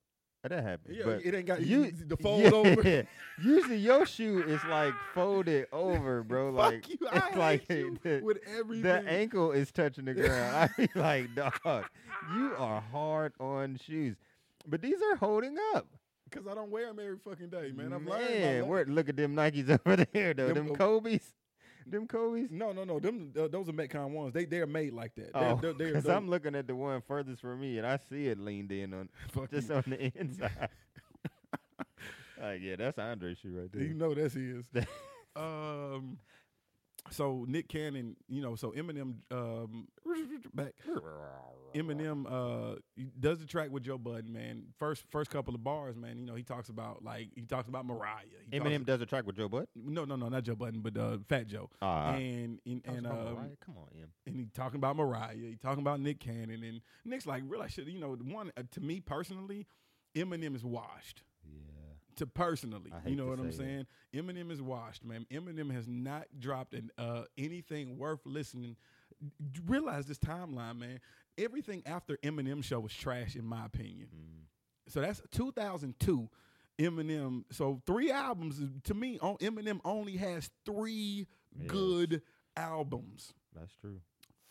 That happens. Yeah, but it ain't got the fold over. Usually your shoe is like folded over, bro. Like, fuck you, I hate like you with everything. The ankle is touching the ground. I mean, like, dog, you are hard on shoes, but these are holding up. Because I don't wear them every fucking day, man. I'm learning. Man, look at them Nikes over there, though. Them Kobe's. Them Kobe's? No. Them those are Metcon ones. They're made like that. Because I'm looking at the one furthest from me, and I see it leaned in on on the inside. Like, yeah, that's Andre's shoe right there. You know that's his. So Nick Cannon, you know, so Eminem back. Eminem does the track with Joe Budden, man. First couple of bars, man, you know, he talks about Mariah. Eminem does a track with Joe Budden? No, not Joe Budden, but Fat Joe. Come on, Em. And he talking about Mariah, he talking about Nick Cannon, and Nick's like, really, I should, you know, to me personally, Eminem is washed. Yeah. To personally, you know what I'm saying? That. Eminem is washed, man. Eminem has not dropped anything worth listening. Realize this timeline, man. Everything after Eminem show was trash, in my opinion. Mm. So that's 2002 Eminem. So 3 albums, to me, Eminem only has 3 good albums. That's true.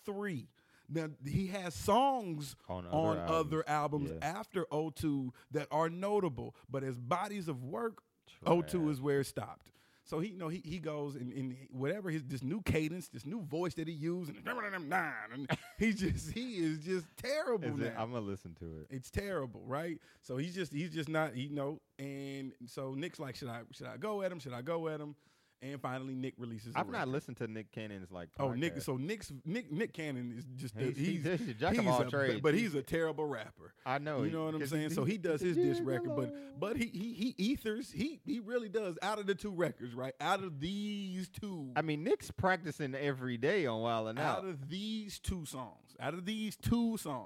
3. Now, he has songs on other albums after O2 that are notable, but as bodies of work, trash. O2 is where it stopped. So he goes and whatever this new cadence, this new voice that he used, and he is just terrible now. I'm gonna listen to it. It's terrible, right? So he's just not, you know. And so Nick's like, should I go at him? Should I go at him? And finally, Nick releases. I've not listened to Nick Cannon's like. Podcast. Oh, Nick! So Nick Cannon is just he's a terrible rapper. I know. You know what I'm saying? So he does his diss record, but he ethers. He really does. Out of the 2 records, right? Out of these 2, I mean, Nick's practicing every day on Wild 'N Out. Out of these two songs.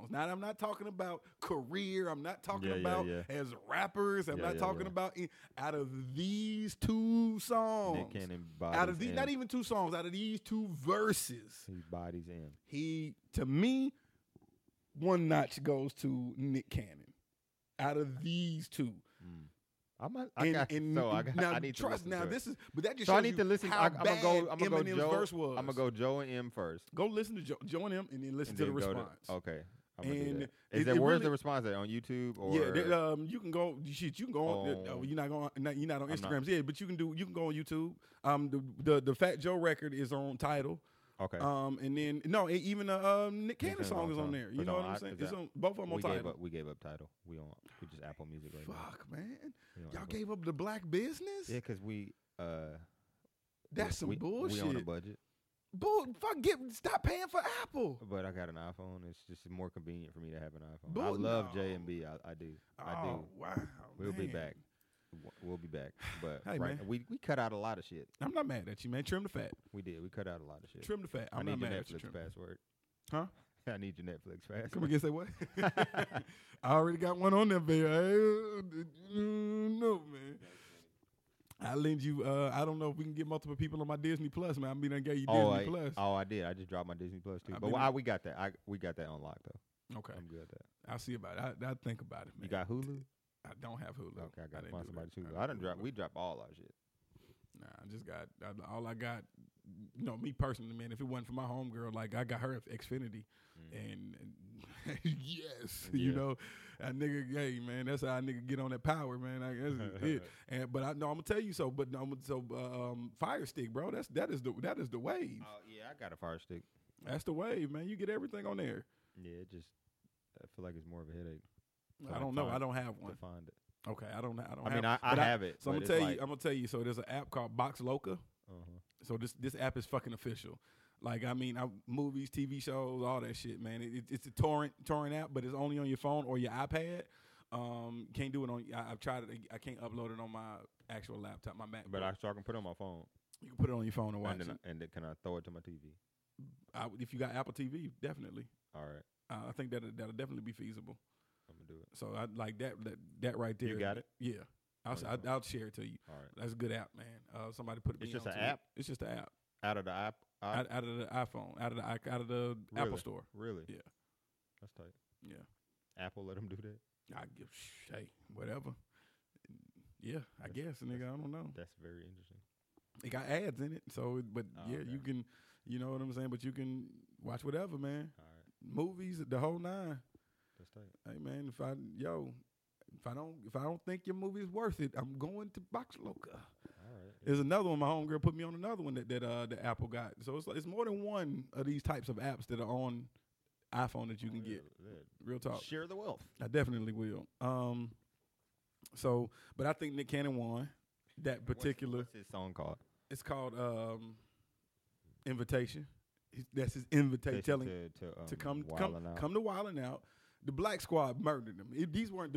Now, I'm not talking about career. I'm not talking about as rappers. I'm not talking about out of these 2 songs. Nick out of these, not even 2 songs, out of these 2 verses, he bodies in. He, to me, one notch goes to Nick Cannon. Out of these 2, I need to listen. I'm gonna go Joe and M first. Go listen to Joe and M, and then listen to the response. Okay. And where's the response at? On YouTube or you can go. Shit, you can go. You're not on Instagrams. Yeah, but you can go on YouTube. The Fat Joe record is on Tidal. Okay. And then Nick Cannon song is on there. You know what I'm saying? It's on both of them on Tidal. We gave up Tidal. We just Apple Music right now. Fuck, man. Y'all gave up the black business? Yeah, because we bullshit. We on a budget. Stop paying for Apple. But I got an iPhone. It's just more convenient for me to have an iPhone. I love J&B. I do. Wow. We'll be back. But hey, right, we cut out a lot of shit. I'm not mad at you, man. Trim the fat. We did. We cut out a lot of shit. Trim the fat. I'm not mad at you. I need your Netflix password. Huh? I need your Netflix password. Come again, say what? I already got one on that video. No, man. I lend you. I don't know if we can get multiple people on my Disney Plus, man. I mean, I gave you Disney Plus. Oh, I did. I just dropped my Disney Plus too. We got that. We got that unlocked though. Okay, I'm good at that. I'll see about it. I'll think about it, man. You got Hulu? I don't have Hulu. Okay, I got to find somebody too. I done drop. We drop all our shit. Nah, I got. You know, me personally, man. If it wasn't for my homegirl, like I got her Xfinity, and yes, yeah. You know, that nigga, hey man, that's how a nigga get on that power, man. That's it. And but I know I'm gonna tell you so. But Fire Stick, bro. That is the wave. Oh yeah, I got a Fire Stick. That's the wave, man. You get everything on there. Yeah, I feel like it's more of a headache. I don't know. I don't have one. To find it. Okay, I have it. So I'm gonna tell you. I'm gonna tell you. So there's an app called Boxloca. Uh-huh. So this app is fucking official. Like, I mean, movies, TV shows, all that shit, man. It's a torrent app, but it's only on your phone or your iPad. Can't do it on. I've tried it. I can't upload it on my actual laptop, my Mac. But I can put it on my phone. You can put it on your phone and watch it. And then can I throw it to my TV? If you got Apple TV, definitely. All right. I think that'll definitely be feasible. I'm gonna do it. So I like that right there. You got it? Yeah. I'll share it to you. All right. That's a good app, man. Somebody put it. It's just an app. It's just an app. Out of the app. Out of the iPhone. Out of the Apple Store. Really? Yeah. That's tight. Yeah. Apple let them do that. I give hey whatever. Yeah, I guess, nigga. I don't know. That's very interesting. It got ads in it, so you can, you know what I'm saying. But you can watch whatever, man. All right. Movies, the whole nine. That's tight. Hey, man. If I don't think your movie is worth it, I'm going to Boxloca. All right. There's another one. My homegirl put me on another one that the Apple got. So it's more than one of these types of apps that are on iPhone that you can get. Real talk. Share the wealth. I definitely will. But I think Nick Cannon won that particular. What's his song called? It's called Invitation. That's his invitation telling to come to Wild 'N Out. The Black Squad murdered them. They weren't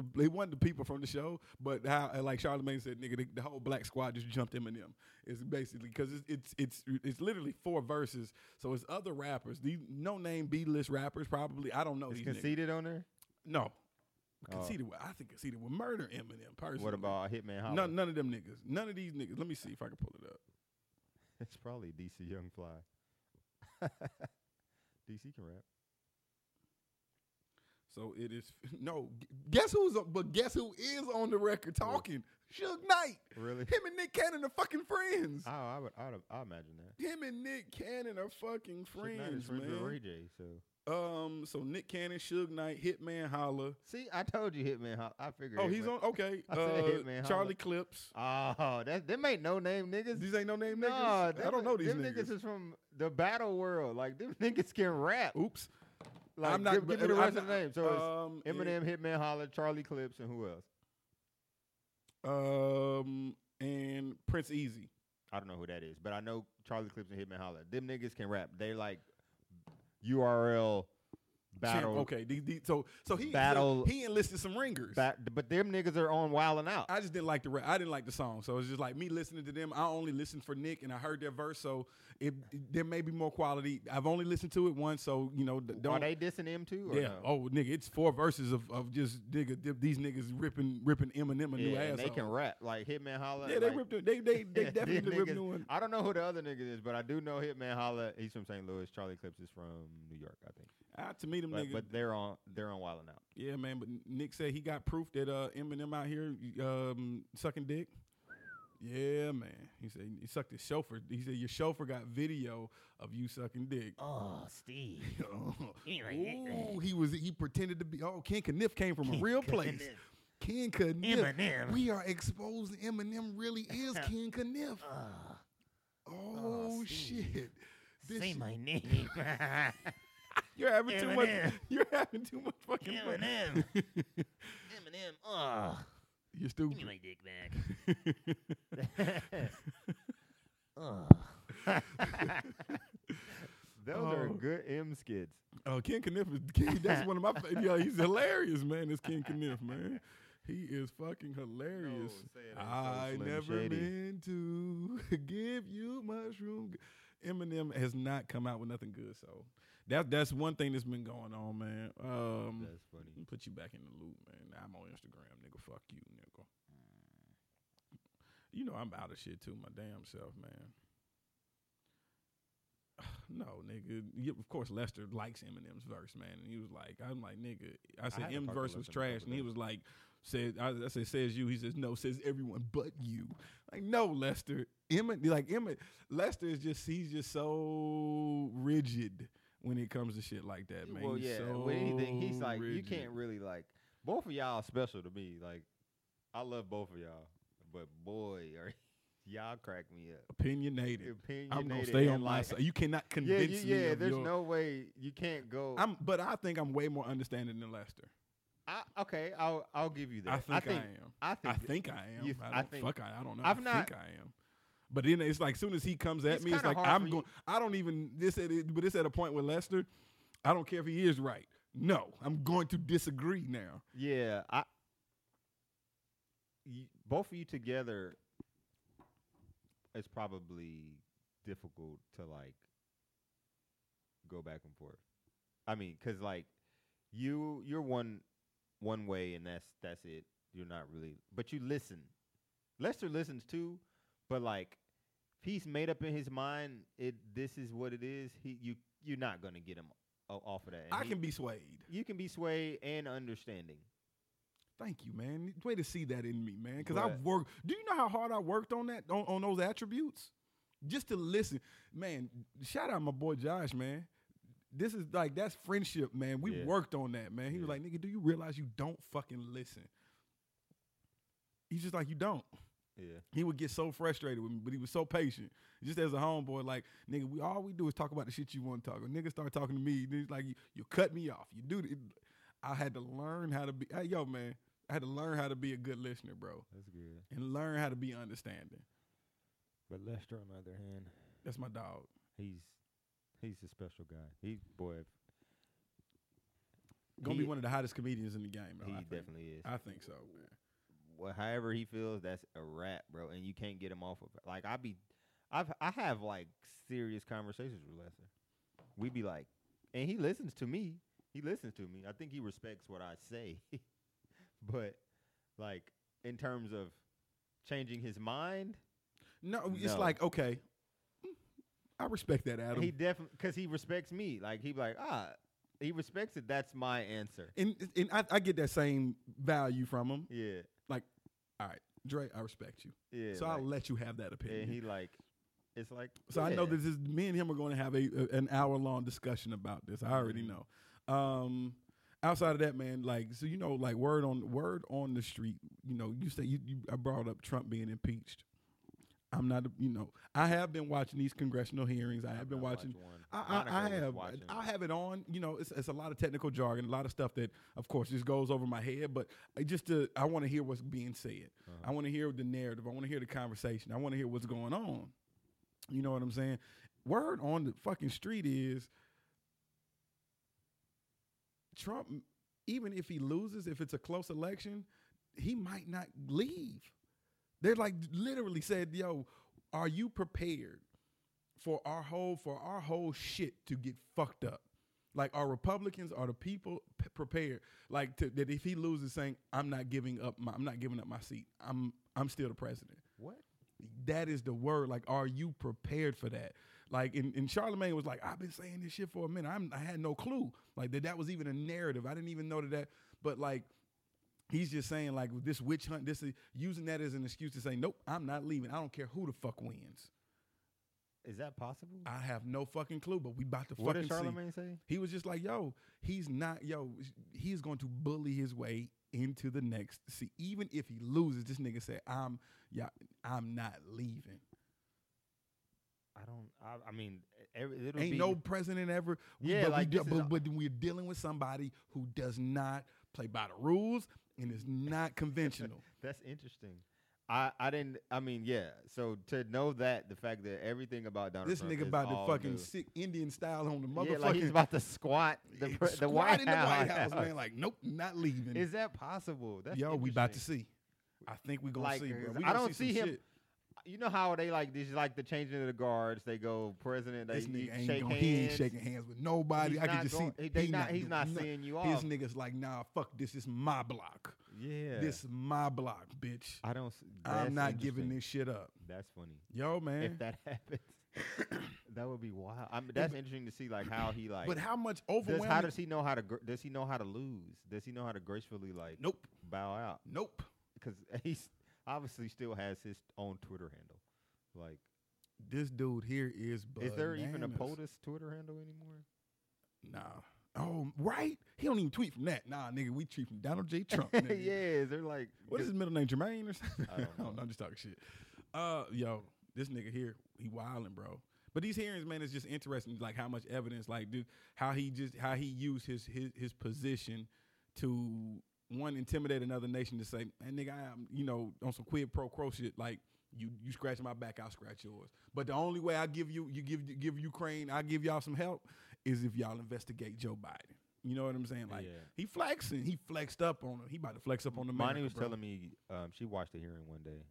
the people from the show, but how, like Charlamagne said, nigga, the whole Black Squad just jumped Eminem. It's basically because it's literally four verses. So it's other rappers, these no name B-list rappers probably. I don't know. Is Conceited on there? No. Conceited would murder Eminem personally. What about Hitman Holla? None of them niggas. None of these niggas. Let me see if I can pull it up. It's probably DC Young Fly. DC can rap. So it is guess who is on the record talking? Suge Knight. Really? Him and Nick Cannon are fucking friends. Oh, I imagine that. Him and Nick Cannon are fucking friends, Suge Knight is friends with Ray J, so. So Nick Cannon, Suge Knight, Hitman Holla. See, I told you Hitman Holla. I figured. Oh, he's on. Okay. I said Hitman Charlie Clips. Oh, them ain't no name niggas. These ain't no name niggas. I don't know these niggas. Them niggas is from the battle world. Like them niggas can rap. Oops. Like, I'm not give me the rest of the name. So it's Eminem, Hitman Holla, Charlie Clips, and who else? And Prince Easy. I don't know who that is, but I know Charlie Clips and Hitman Holla. Them niggas can rap. They like URL battle. Okay, he enlisted some ringers. But them niggas are on Wild 'N Out. I just didn't like the rap. I didn't like the song, so it's just like me listening to them. I only listened for Nick, and I heard their verse, so there may be more quality. I've only listened to it once, so you know. Are they dissing him too? Or yeah. No? Oh, nigga, it's four verses of just nigga. These niggas ripping Eminem a new ass. They can rap like Hitman Holla. Yeah, they ripped. They definitely ripped new one. I don't know who the other nigga is, but I do know Hitman Holla. He's from St. Louis. Charlie Clips is from New York, I think. To meet them niggas. But they're on Wild 'N Out. Yeah, man. But Nick said he got proof that Eminem out here sucking dick. Yeah, man. He said he sucked his chauffeur. He said your chauffeur got video of you sucking dick. Oh, Steve. Ooh, he pretended to be. Oh, Ken Kaniff came from a real place. Ken Kaniff. Eminem. We are exposed. Eminem really is Ken Kaniff. Oh shit. Say my name. You're having too much. You're having too much fucking fun. Eminem. Eminem. You're stupid. Give me my dick back. Those are good M skits. Oh, Ken Kaniff is that's one of my favorites. Yo, he's hilarious, man. This Ken Kaniff, man. He is fucking hilarious. No, I so never shady. Meant to give you mushroom. Eminem has not come out with nothing good, so that's one thing that's been going on, man. That's funny. Put you back in the loop, man. Now I'm on Instagram, nigga. Fuck you, nigga. You know I'm out of shit too, my damn self, man. No, nigga. Yeah, of course, Lester likes Eminem's verse, man. And he was like, I'm like, nigga. I said, M's verse was trash. And he was like, I said, says you. He says, no, says everyone but you. Like, no, Lester. Lester is just, he's just so rigid when it comes to shit like that, man. Well, yeah, so with anything, he's like, rigid. You can't really, like, both of y'all are special to me. Like, I love both of y'all. But, boy, are y'all crack me up. Opinionated. I'm going to stay on my side. You cannot convince me. Yeah, there's no way you can't go. But I think I'm way more understanding than Lester. Okay, I'll give you that. I think I am. I don't know. I think I am. But then it's like, as soon as he comes at me, it's like, I'm going. I don't even, but it's at a point with Lester, I don't care if he is right. No, I'm going to disagree now. Yeah, both of you together, it's probably difficult to, like, go back and forth. I mean, because, like, you're one way, and that's it. You're not really – but you listen. Lester listens, too, but, like, if he's made up in his mind, this is what it is, you're not going to get him off of that. And I can be swayed. You can be swayed and understanding. Thank you, man. Way to see that in me, man. Because I've worked. Do you know how hard I worked on that, on those attributes? Just to listen. Man, shout out my boy Josh, man. This is like, that's friendship, man. We worked on that, man. He was like, nigga, do you realize you don't fucking listen? He's just like, you don't. Yeah. He would get so frustrated with me, but he was so patient. Just as a homeboy, like, nigga, all we do is talk about the shit you want to talk. When niggas start talking to me, he's like, you cut me off. You do it. I had to learn how to be, I had to learn how to be a good listener, bro. That's good. And learn how to be understanding. But Lester, on the other hand, that's my dog. He's a special guy. He's gonna be one of the hottest comedians in the game, bro. He definitely is. I think so, man. Well, however he feels, that's a wrap, bro. And you can't get him off of it. Like I have like serious conversations with Lester. We be like, and he listens to me. I think he respects what I say. But, like, in terms of changing his mind? No, it's like, okay, I respect that, Adam. He definitely, because he respects me. Like, he be like, he respects it. That's my answer. And I get that same value from him. Yeah. Like, all right, Dre, I respect you. Yeah. So, like, I'll let you have that opinion. And he, like, it's like. So, I know this is, me and him are going to have an hour-long discussion about this. I already know. Outside of that, man, like, so, you know, like, word on the street, you know, you say I brought up Trump being impeached. I'm not, I have been watching these congressional hearings. I have been watching. I have it on. You know, it's a lot of technical jargon, a lot of stuff that, of course, just goes over my head. But I want to hear what's being said. Uh-huh. I want to hear the narrative. I want to hear the conversation. I want to hear what's going on. You know what I'm saying? Word on the fucking street is. Trump, even if he loses, if it's a close election, he might not leave. They're like literally said, yo, are you prepared for our whole shit to get fucked up? Like, are Republicans, are the people prepared? Like, that if he loses, saying, I'm not giving up my seat. I'm still the president. What? That is the word. Like, are you prepared for that? Like, and Charlamagne was like, I've been saying this shit for a minute. I had no clue. Like, that was even a narrative. I didn't even know that. But, like, he's just saying, like, this witch hunt, this is using that as an excuse to say, nope, I'm not leaving. I don't care who the fuck wins. Is that possible? I have no fucking clue, but we about to fucking see. What did Charlamagne say? He was just like, yo, he's going to bully his way into the next. See, even if he loses, this nigga said, I'm not leaving. I mean, it'll ain't be no president ever. Yeah, but we're dealing with somebody who does not play by the rules, and it's not conventional. That's interesting. I mean, yeah. So to know that, the fact that everything about Donald Trump, this nigga about to fucking sick Indian style on the motherfucker. Yeah, like he's about to squat the White House. Squat in the White House, man. Like, nope, not leaving. Is that possible? That's interesting. Yo, we about to see. I think we're going to see, bro. I don't see him. Shit. You know how they like this, like the changing of the guards. They go president. They shake hands. He ain't shaking hands with nobody. I can just see. He's not seeing you off. His niggas like, nah, fuck this. It's my block. Yeah, this is my block, bitch. I don't. I'm not giving this shit up. That's funny. Yo, man, if that happens, that would be wild. I mean, that's interesting to see, like how he like. But how much overwhelming? How does he know how to? Does he know how to lose? Does he know how to gracefully like? Nope. Bow out. Nope. Because he's. Obviously, still has his own Twitter handle. Like this dude here is. Bananas. Is there even a POTUS Twitter handle anymore? Nah. Oh, right. He don't even tweet from that. Nah, nigga, we tweet from Donald J. Trump. Yeah, they're like. What is his middle name, Jermaine or something? I don't know. I'm just talking shit. Yo, this nigga here, he wilding, bro. But these hearings, man, it's just interesting. Like how much evidence, like dude, how he used his position to. One, intimidate another nation to say, hey, nigga, I'm, on some quid pro quo shit, like, you scratch my back, I'll scratch yours. But the only way I give Ukraine, I give y'all some help, is if y'all investigate Joe Biden. You know what I'm saying? Like, yeah. He flexing. He flexed up on him. He about to flex up on the man. Monty was telling me she watched the hearing one day,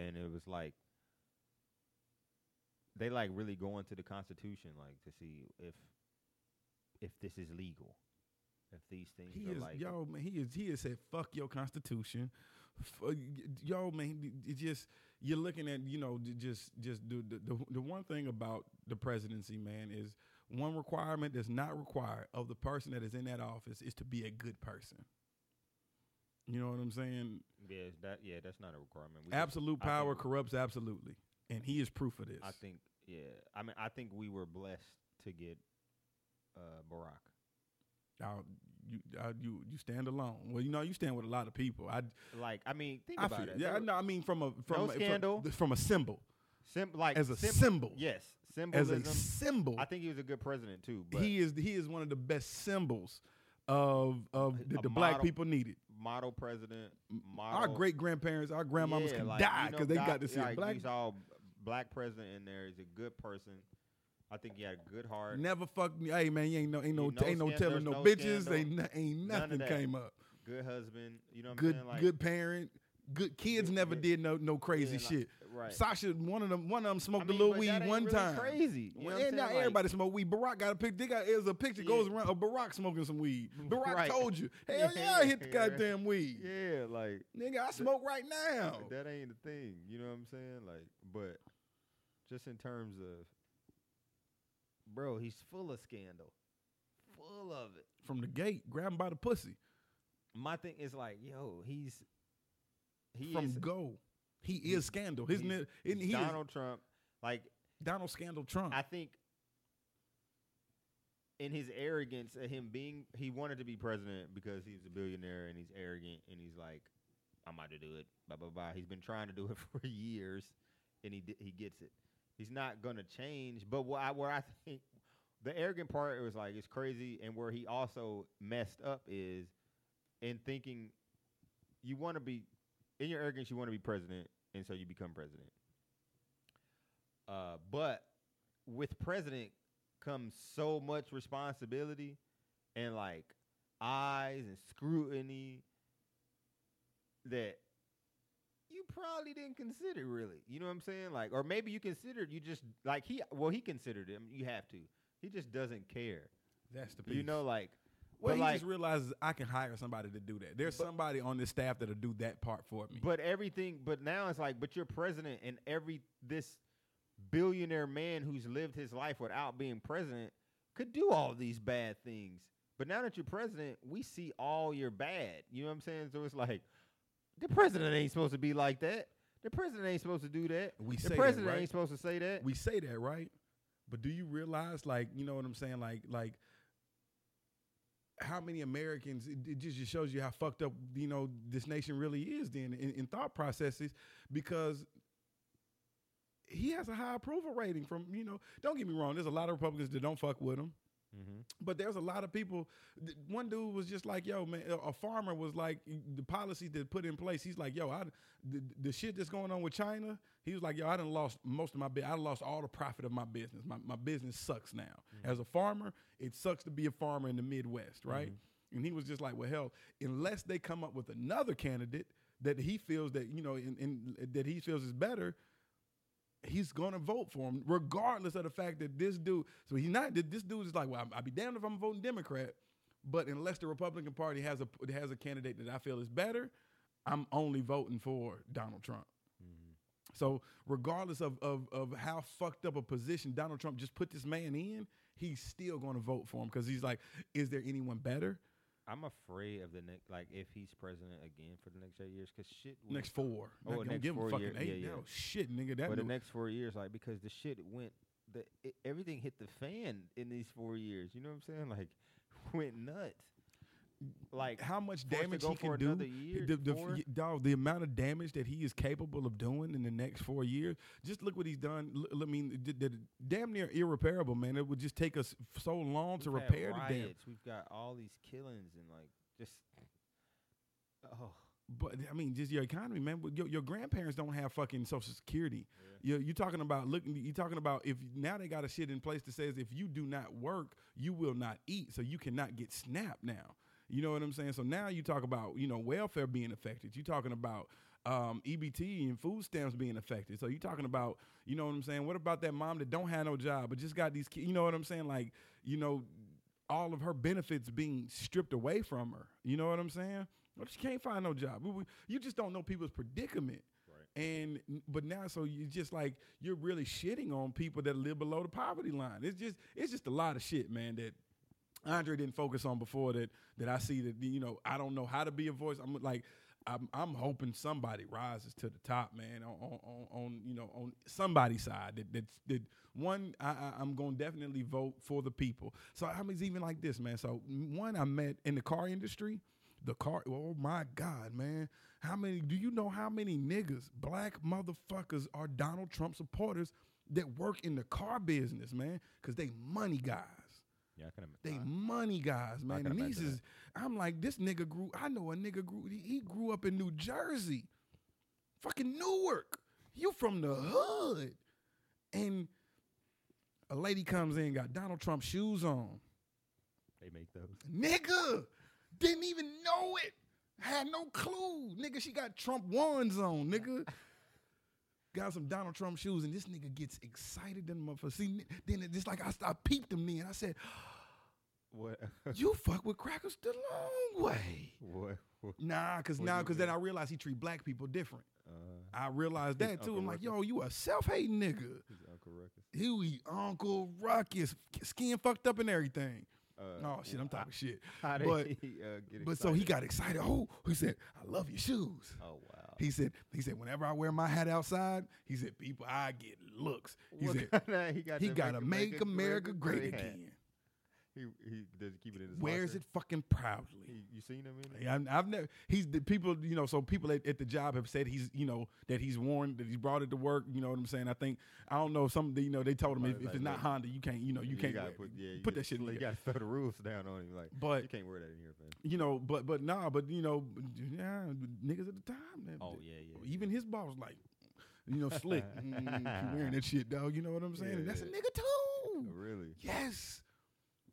and it was like, they, like, really going to the Constitution, like, to see if this is legal. If these things he said, fuck your Constitution. Yo, man, it just, you're looking at, just do the one thing about the presidency, man, is one requirement that's not required of the person that is in that office is to be a good person. You know what I'm saying? Yeah, that's not a requirement. Absolute power corrupts absolutely, and he is proof of this. I think, yeah. I mean, I think we were blessed to get Barack. You stand alone. Well, you stand with a lot of people. Think about it. Yeah, no, I mean from a symbol. Symbol. Yes, symbolism. As a symbol. I think he was a good president too. But he is one of the best symbols of the black people needed. Model president. Model. Our great grandparents, our grandmamas can die because they got to see a black. He's all black president in there. He's a good person. I think he had a good heart. Never fucked me. Hey, man, you ain't no telling no bitches. Scandal, ain't nothing came up. Good husband. You know what I'm saying? Like, good parent. Good kids never did no crazy shit. Right. Sasha, one of them smoked a little weed one time. Crazy. You know and now everybody smoked weed. Barack got a picture. There's a picture goes around of Barack smoking some weed. Barack told you. Hell yeah, I hit the goddamn weed. Yeah, like nigga, I smoke right now. That ain't the thing. You know what I'm saying? Like, but just in terms of. Bro, he's full of scandal. Full of it. From the gate, grab him by the pussy. My thing is like, yo, He is scandal. Donald Trump. Like Donald Scandal Trump. I think in his arrogance of him he wanted to be president because he was a billionaire and he's arrogant and he's like, I'm about to do it. Blah, blah, blah. He's been trying to do it for years and he gets it. He's not going to change. But where I think the arrogant part, it was like, it's crazy. And where he also messed up is in thinking you want to be, in your arrogance, you want to be president. And so you become president. But with president comes so much responsibility and like eyes and scrutiny that you probably didn't consider really. You know what I'm saying? Like, or maybe you considered, you just like he considered it. I mean, you have to. He just doesn't care. That's the piece. You know, like well, he like, just realizes I can hire somebody to do that. There's somebody on this staff that'll do that part for me. But now it's like, but you're president and this billionaire man who's lived his life without being president could do all these bad things. But now that you're president, we see all your bad. You know what I'm saying? So it's like the president ain't supposed to be like that. The president ain't supposed to do that. Ain't supposed to say that. We say that, right? But do you realize, like, you know what I'm saying? Like how many Americans, it just shows you how fucked up, this nation really is then in thought processes because he has a high approval rating from, don't get me wrong, there's a lot of Republicans that don't fuck with him. Mm-hmm. But there's a lot of people. One dude was just like, yo, man, a farmer was like, the policies that put in place, he's like, yo, the shit that's going on with China, he was like, yo, I done lost most of my business. I lost all the profit of my business. My business sucks now. Mm-hmm. As a farmer, it sucks to be a farmer in the Midwest, right? Mm-hmm. And he was just like, well, hell, unless they come up with another candidate that he feels that, you know, that he feels is better, he's gonna vote for him, regardless of the fact that this dude. So he's not. This dude is like, well, I'll be damned if I'm voting Democrat, but unless the Republican Party has a candidate that I feel is better, I'm only voting for Donald Trump. Mm-hmm. So regardless of how fucked up a position Donald Trump just put this man in, he's still gonna vote for him because he's like, is there anyone better? I'm afraid of the next, like, if he's president again for the next 8 years, because shit. Next four. Oh, next give 4 years. Fucking 8 yeah, yeah. No, shit, nigga. That. But the next 4 years, like, because the shit went, everything hit the fan in these 4 years. You know what I'm saying? Like, went nuts. Like, how much damage he can do. Year, the amount of damage that he is capable of doing in the next 4 years. Just look what he's done. I mean, damn near irreparable, man. It would just take us so long to repair the damage. We've got all these killings and like just oh. But I mean, just your economy, man. Your grandparents don't have fucking Social Security. Yeah. You're talking about looking. You're talking about if now they got a shit in place that says if you do not work, you will not eat, so you cannot get SNAP now. You know what I'm saying? So now you talk about, you know, welfare being affected. You're talking about EBT and food stamps being affected. So you're talking about, you know what I'm saying? What about that mom that don't have no job but just got these kids? You know what I'm saying? Like, you know, all of her benefits being stripped away from her. You know what I'm saying? Well, she can't find no job. You just don't know people's predicament. Right. But now, so you just like, you're really shitting on people that live below the poverty line. It's just a lot of shit, man, that Andre didn't focus on before that I see that, you know, I don't know how to be a voice. I'm like, I'm hoping somebody rises to the top, man, on you know, on somebody's side. That one, I'm going to definitely vote for the people. So I mean, it's even like this, man. So one I met in the car industry. Oh my God, man. Do you know how many niggas, black motherfuckers, are Donald Trump supporters that work in the car business, man? Because they money guys. Yeah, they money guys, man. And these is, I'm like, this nigga grew. I know a nigga grew. He grew up in New Jersey, fucking Newark. You from the hood, and a lady comes in, got Donald Trump shoes on. They make those. Nigga didn't even know it. Had no clue, nigga. She got Trump ones on, nigga. Got some Donald Trump shoes, and this nigga gets excited than motherfucker. See, then it's like I peeped him then. I said, "What? You fuck with crackers the long way." What? Nah, cause then I realized he treat black people different. I realized that too. I'm like, yo, you a self-hating nigga. He's Uncle Ruckus. Uncle Ruckus, skin fucked up and everything. Oh shit, I'm talking shit. But so he got excited. Oh, he said, "I love your shoes." Oh wow. He said, whenever I wear my hat outside, he said, people, I get looks. He said, he got to make America great again. He does he keep it in his wears locker? It fucking proudly. You seen him in it? I've never. He's the people, you know. So people at the job have said he's, you know, that he's worn, that he's brought it to work. You know what I'm saying? I don't know. You know, they told him if it's not Honda, you can't. You know, you can't put that shit in. You got to throw the rules down on him. Like, but you can't wear that in here, man. You know, but you know, niggas at the time. Even his boss, like, you know, Slick, wearing that shit, dog. You know what I'm saying? Yeah, and that's a nigga too. Really? Yes.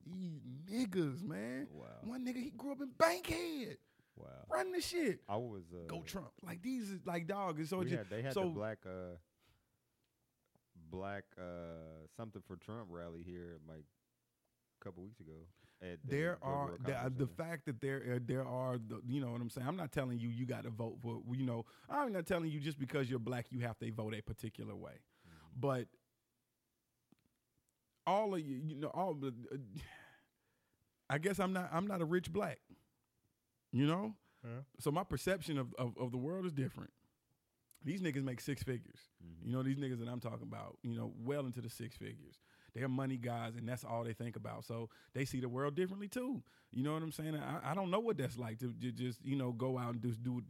These niggas, man. Wow. One nigga, he grew up in Bankhead. Wow. Running the shit. I was go Trump. Like these is like dog. And so they had the black something for Trump rally here like a couple weeks ago. The fact that there are you know what I'm saying. I'm not telling you got to vote for, you know. I'm not telling you just because you're black you have to vote a particular way, mm-hmm. but. All of you, you know, all. I guess I'm not a rich black, you know. Yeah. So my perception of the world is different. These niggas make six figures, mm-hmm. you know. These niggas that I'm talking about, you know, well into the six figures. They're money guys, and that's all they think about. So they see the world differently too. You know what I'm saying? I don't know what that's like to just, you know, go out and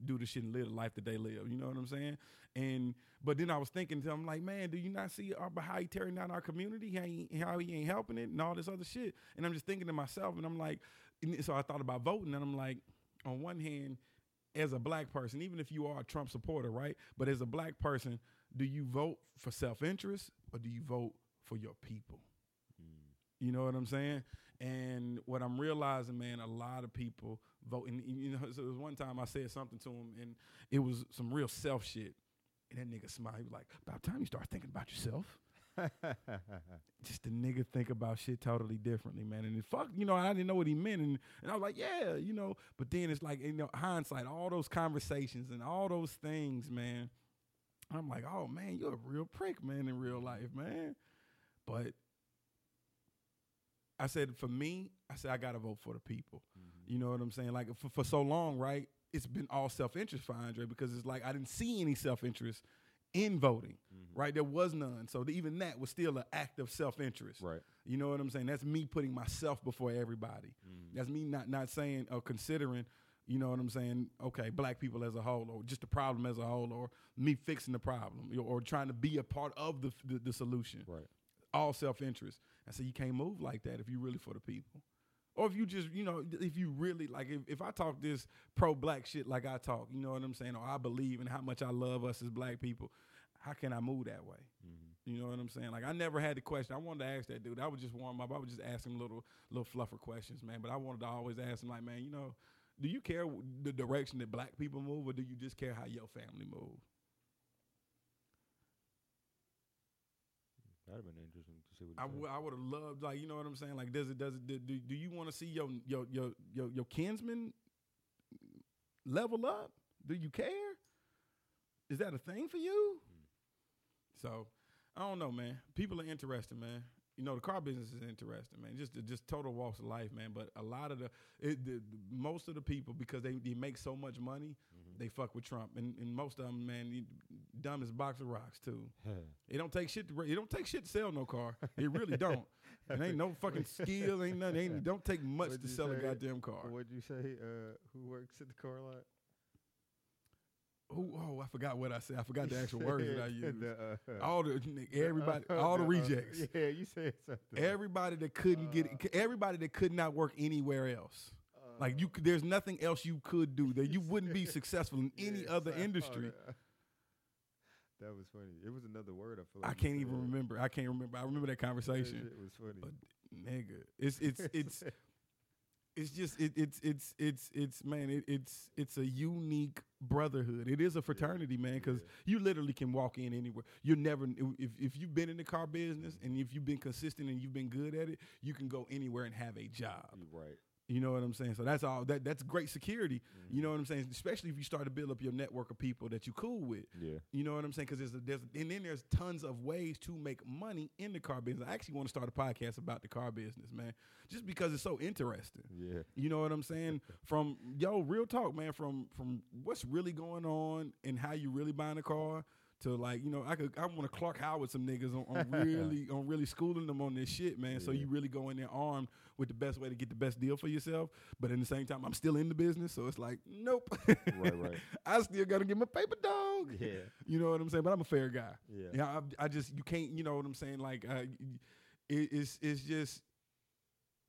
do the shit and live the life that they live. You know what I'm saying? And but then I was thinking to him, like, man, do you not see how he tearing down our community? How he ain't helping it and all this other shit. And I'm just thinking to myself, and I'm like, and so I thought about voting, and I'm like, on one hand, as a black person, even if you are a Trump supporter, right? But as a black person, do you vote for self-interest or do you vote for your people? Mm. You know what I'm saying? And what I'm realizing, man, a lot of people vote. And, you know, so there was one time I said something to him, and it was some real self shit. And that nigga smiled. He was like, about time you start thinking about yourself. Just the nigga think about shit totally differently, man. And fuck, you know, I didn't know what he meant, and I was like, yeah, you know. But then it's like, you know, hindsight, all those conversations and all those things, man. I'm like, oh man, you're a real prick, man, in real life, man. But I said, for me, I gotta vote for the people. Mm-hmm. You know what I'm saying? Like for so long, right? It's been all self-interest for Andre because it's like I didn't see any self-interest in voting, mm-hmm. right? There was none. So even that was still an act of self-interest. Right. You know what I'm saying? That's me putting myself before everybody. Mm-hmm. That's me not saying or considering, you know what I'm saying, okay, black people as a whole or just the problem as a whole or me fixing the problem or trying to be a part of the solution. Right. All self-interest. And so you can't move like that if you're really for the people. Or if you just, you know, if you really, like, if I talk this pro-black shit like I talk, you know what I'm saying, or I believe in how much I love us as black people, how can I move that way? Mm-hmm. You know what I'm saying? Like, I never had the question. I wanted to ask that dude. I would just warm up. I would just ask him little fluffer questions, man. But I wanted to always ask him, like, man, you know, do you care the direction that black people move or do you just care how your family move? That would have been interesting to see what I would have loved, like, you know what I'm saying? Like, do you want to see your kinsmen level up? Do you care? Is that a thing for you? Mm. So, I don't know, man. People are interesting, man. You know, the car business is interesting, man. Just total walks of life, man. But a lot of most of the people, because they make so much money, mm-hmm. they fuck with Trump, and most of them, man, dumb as a box of rocks too. It don't take shit. It don't take shit to sell no car. It really don't. It ain't no fucking skill. Ain't nothing. It don't take much to sell a goddamn car. What'd you say? Who works at the car lot? Oh, I forgot what I said. I forgot the actual words that I used. All the rejects. Yeah, you said something. Everybody that couldn't everybody that could not work anywhere else. Like you, there's nothing else you could do that you wouldn't be successful in any other industry. That was funny. It was another word. I feel like I can't even remember. I can't remember. I remember that conversation. It was funny, but nigga, it's a unique brotherhood. It is a fraternity, man, because you literally can walk in anywhere. You never, if you've been in the car business and if you've been consistent and you've been good at it, you can go anywhere and have a job. Right. You know what I'm saying? So that's all. That's great security. Mm-hmm. You know what I'm saying? Especially if you start to build up your network of people that you cool with. Yeah. You know what I'm saying? Because there's tons of ways to make money in the car business. I actually want to start a podcast about the car business, man, just because it's so interesting. Yeah. You know what I'm saying? From real talk, man. From what's really going on and how you really buying a car to, like, you know, I want to Clark Howard some niggas on really schooling them on this shit, man. Yeah. So you really go in there armed with the best way to get the best deal for yourself. But in the same time, I'm still in the business. So it's like, nope. Right. I still got to get my paper, dog. Yeah. You know what I'm saying? But I'm a fair guy. Yeah. You know, I just, you can't, you know what I'm saying? Like, it's just,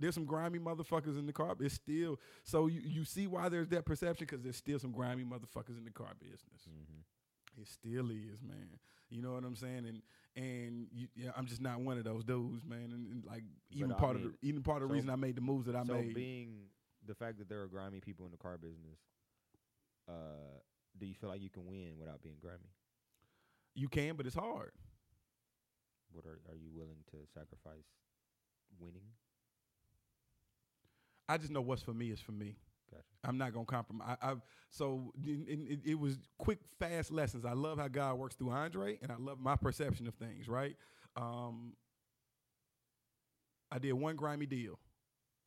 there's some grimy motherfuckers in the car. It's still, so you see why there's that perception, because there's still some grimy motherfuckers in the car business. Mm-hmm. It still is, man. You know what I'm saying? And I'm just not one of those dudes, man. And like even part of the reason I made the moves that I made. So being the fact that there are grimy people in the car business, do you feel like you can win without being grimy? You can, but it's hard. What are you willing to sacrifice winning? I just know what's for me is for me. Gotcha. I'm not gonna compromise. It was quick, fast lessons. I love how God works through Andre, and I love my perception of things. Right? I did one grimy deal,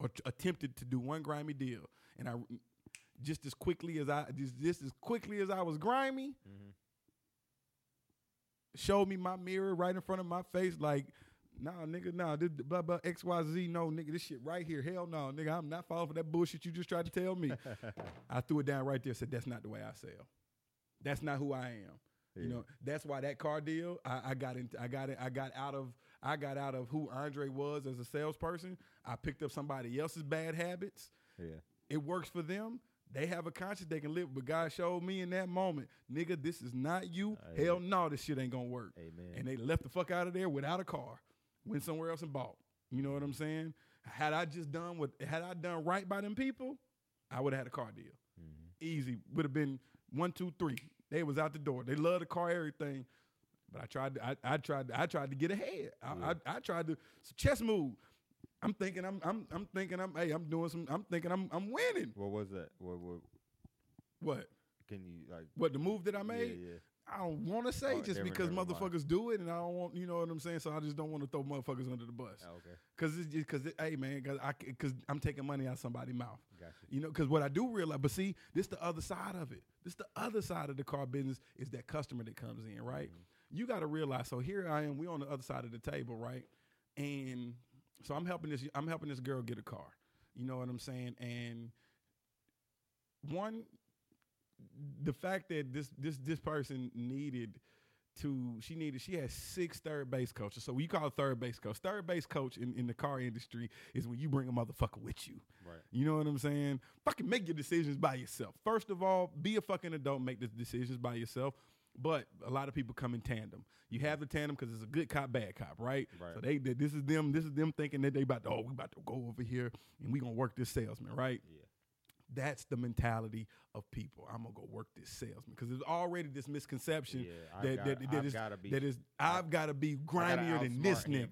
or attempted to do one grimy deal, and I just as quickly as I was grimy, mm-hmm. showed me my mirror right in front of my face, like. Nah, nigga, nah, this blah, blah, X, Y, Z, no, nigga, this shit right here, hell no, nigga, I'm not falling for that bullshit you just tried to tell me. I threw it down right there, said, that's not the way I sell. That's not who I am. Yeah. You know, that's why that car deal, I got out of who Andre was as a salesperson. I picked up somebody else's bad habits. Yeah. It works for them. They have a conscience they can live, but God showed me in that moment, nigga, this is not you. Hell no, this shit ain't gonna work. Amen. And they left the fuck out of there without a car. Went somewhere else and bought. You know what I'm saying? Had I done right by them people, I would have had a car deal. Mm-hmm. Easy. Would have been 1, 2, 3. They was out the door. They loved the car, everything. But I tried to get ahead. I tried to chess move. I'm winning. What was that? What? Can you like what the move that I made? Yeah. I don't want to say just because motherfuckers do it, and I don't want, you know what I'm saying. So I just don't want to throw motherfuckers under the bus. Oh, okay. Because I'm taking money out of somebody's mouth. Gotcha. You know, because what I do realize, but see, this the other side of it. This the other side of the car business is that customer that comes in, right? Mm-hmm. You got to realize. So here I am. We on the other side of the table, right? And so I'm helping this girl get a car. You know what I'm saying? And one. The fact that this person she has 6 third base coaches. So we call a third base coach. Third base coach in the car industry is when you bring a motherfucker with you. Right. You know what I'm saying? Fucking make your decisions by yourself. First of all, be a fucking adult, make the decisions by yourself. But a lot of people come in tandem. You have the tandem because it's a good cop, bad cop, right? So this is them thinking that they we about to go over here and we gonna work this salesman, right? Yeah. That's the mentality of people. I'm gonna go work this salesman because there's already this misconception I've got to be grimier than this nigga.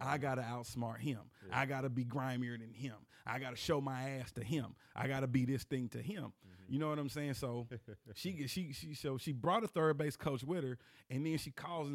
I gotta outsmart him. Yeah. I gotta be grimier than him. I gotta show my ass to him. I gotta be this thing to him. Mm-hmm. You know what I'm saying? So she brought a third base coach with her, and then she calls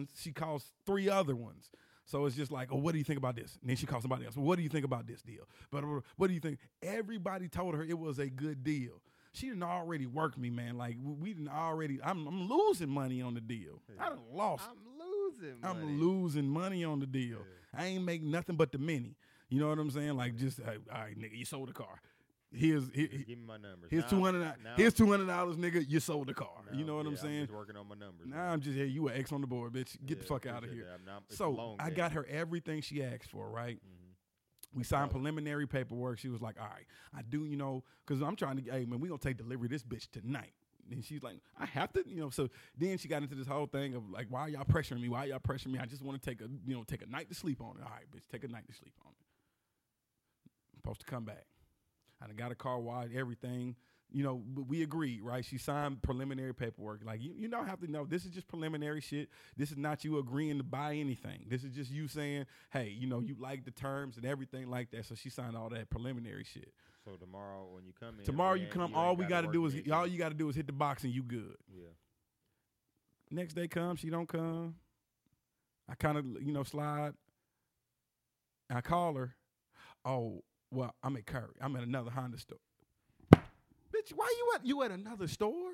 3 other ones. So it's just like, oh, what do you think about this? And then she calls somebody else. Well, what do you think about this deal? But what do you think? Everybody told her it was a good deal. She didn't already work me, man. Like we didn't already. I'm losing money on the deal. Yeah. I done lost. I'm losing money on the deal. Yeah. I ain't make nothing but the mini. You know what I'm saying? Like just, hey, all right, nigga, you sold the car. Give me my numbers. Here's $200, nigga. You sold the car. Now, you know what I'm saying? I'm just working on my numbers. Now I'm just you an X on the board, bitch. Get the fuck out of here. I got her everything she asked for, right? Mm-hmm. We signed preliminary paperwork. She was like, all right, I do, you know, because I'm trying to, hey, man, we going to take delivery of this bitch tonight. And she's like, I have to, you know. So then she got into this whole thing of like, why are y'all pressuring me? Why are y'all pressuring me? I just want to take a night to sleep on it. All right, bitch, take a night to sleep on it. I'm supposed to come back. I got a car wide, everything. You know, we agreed, right? She signed preliminary paperwork. Like, you don't have to know. This is just preliminary shit. This is not you agreeing to buy anything. This is just you saying, hey, you know, you like the terms and everything like that. So she signed all that preliminary shit. So tomorrow when you come in. All you got to do is hit the box and you good. Yeah. Next day she don't come. I kind of, you know, slide. I call her. Oh, well, I'm at Kyrie. I'm at another Honda store. Bitch, why you at another store?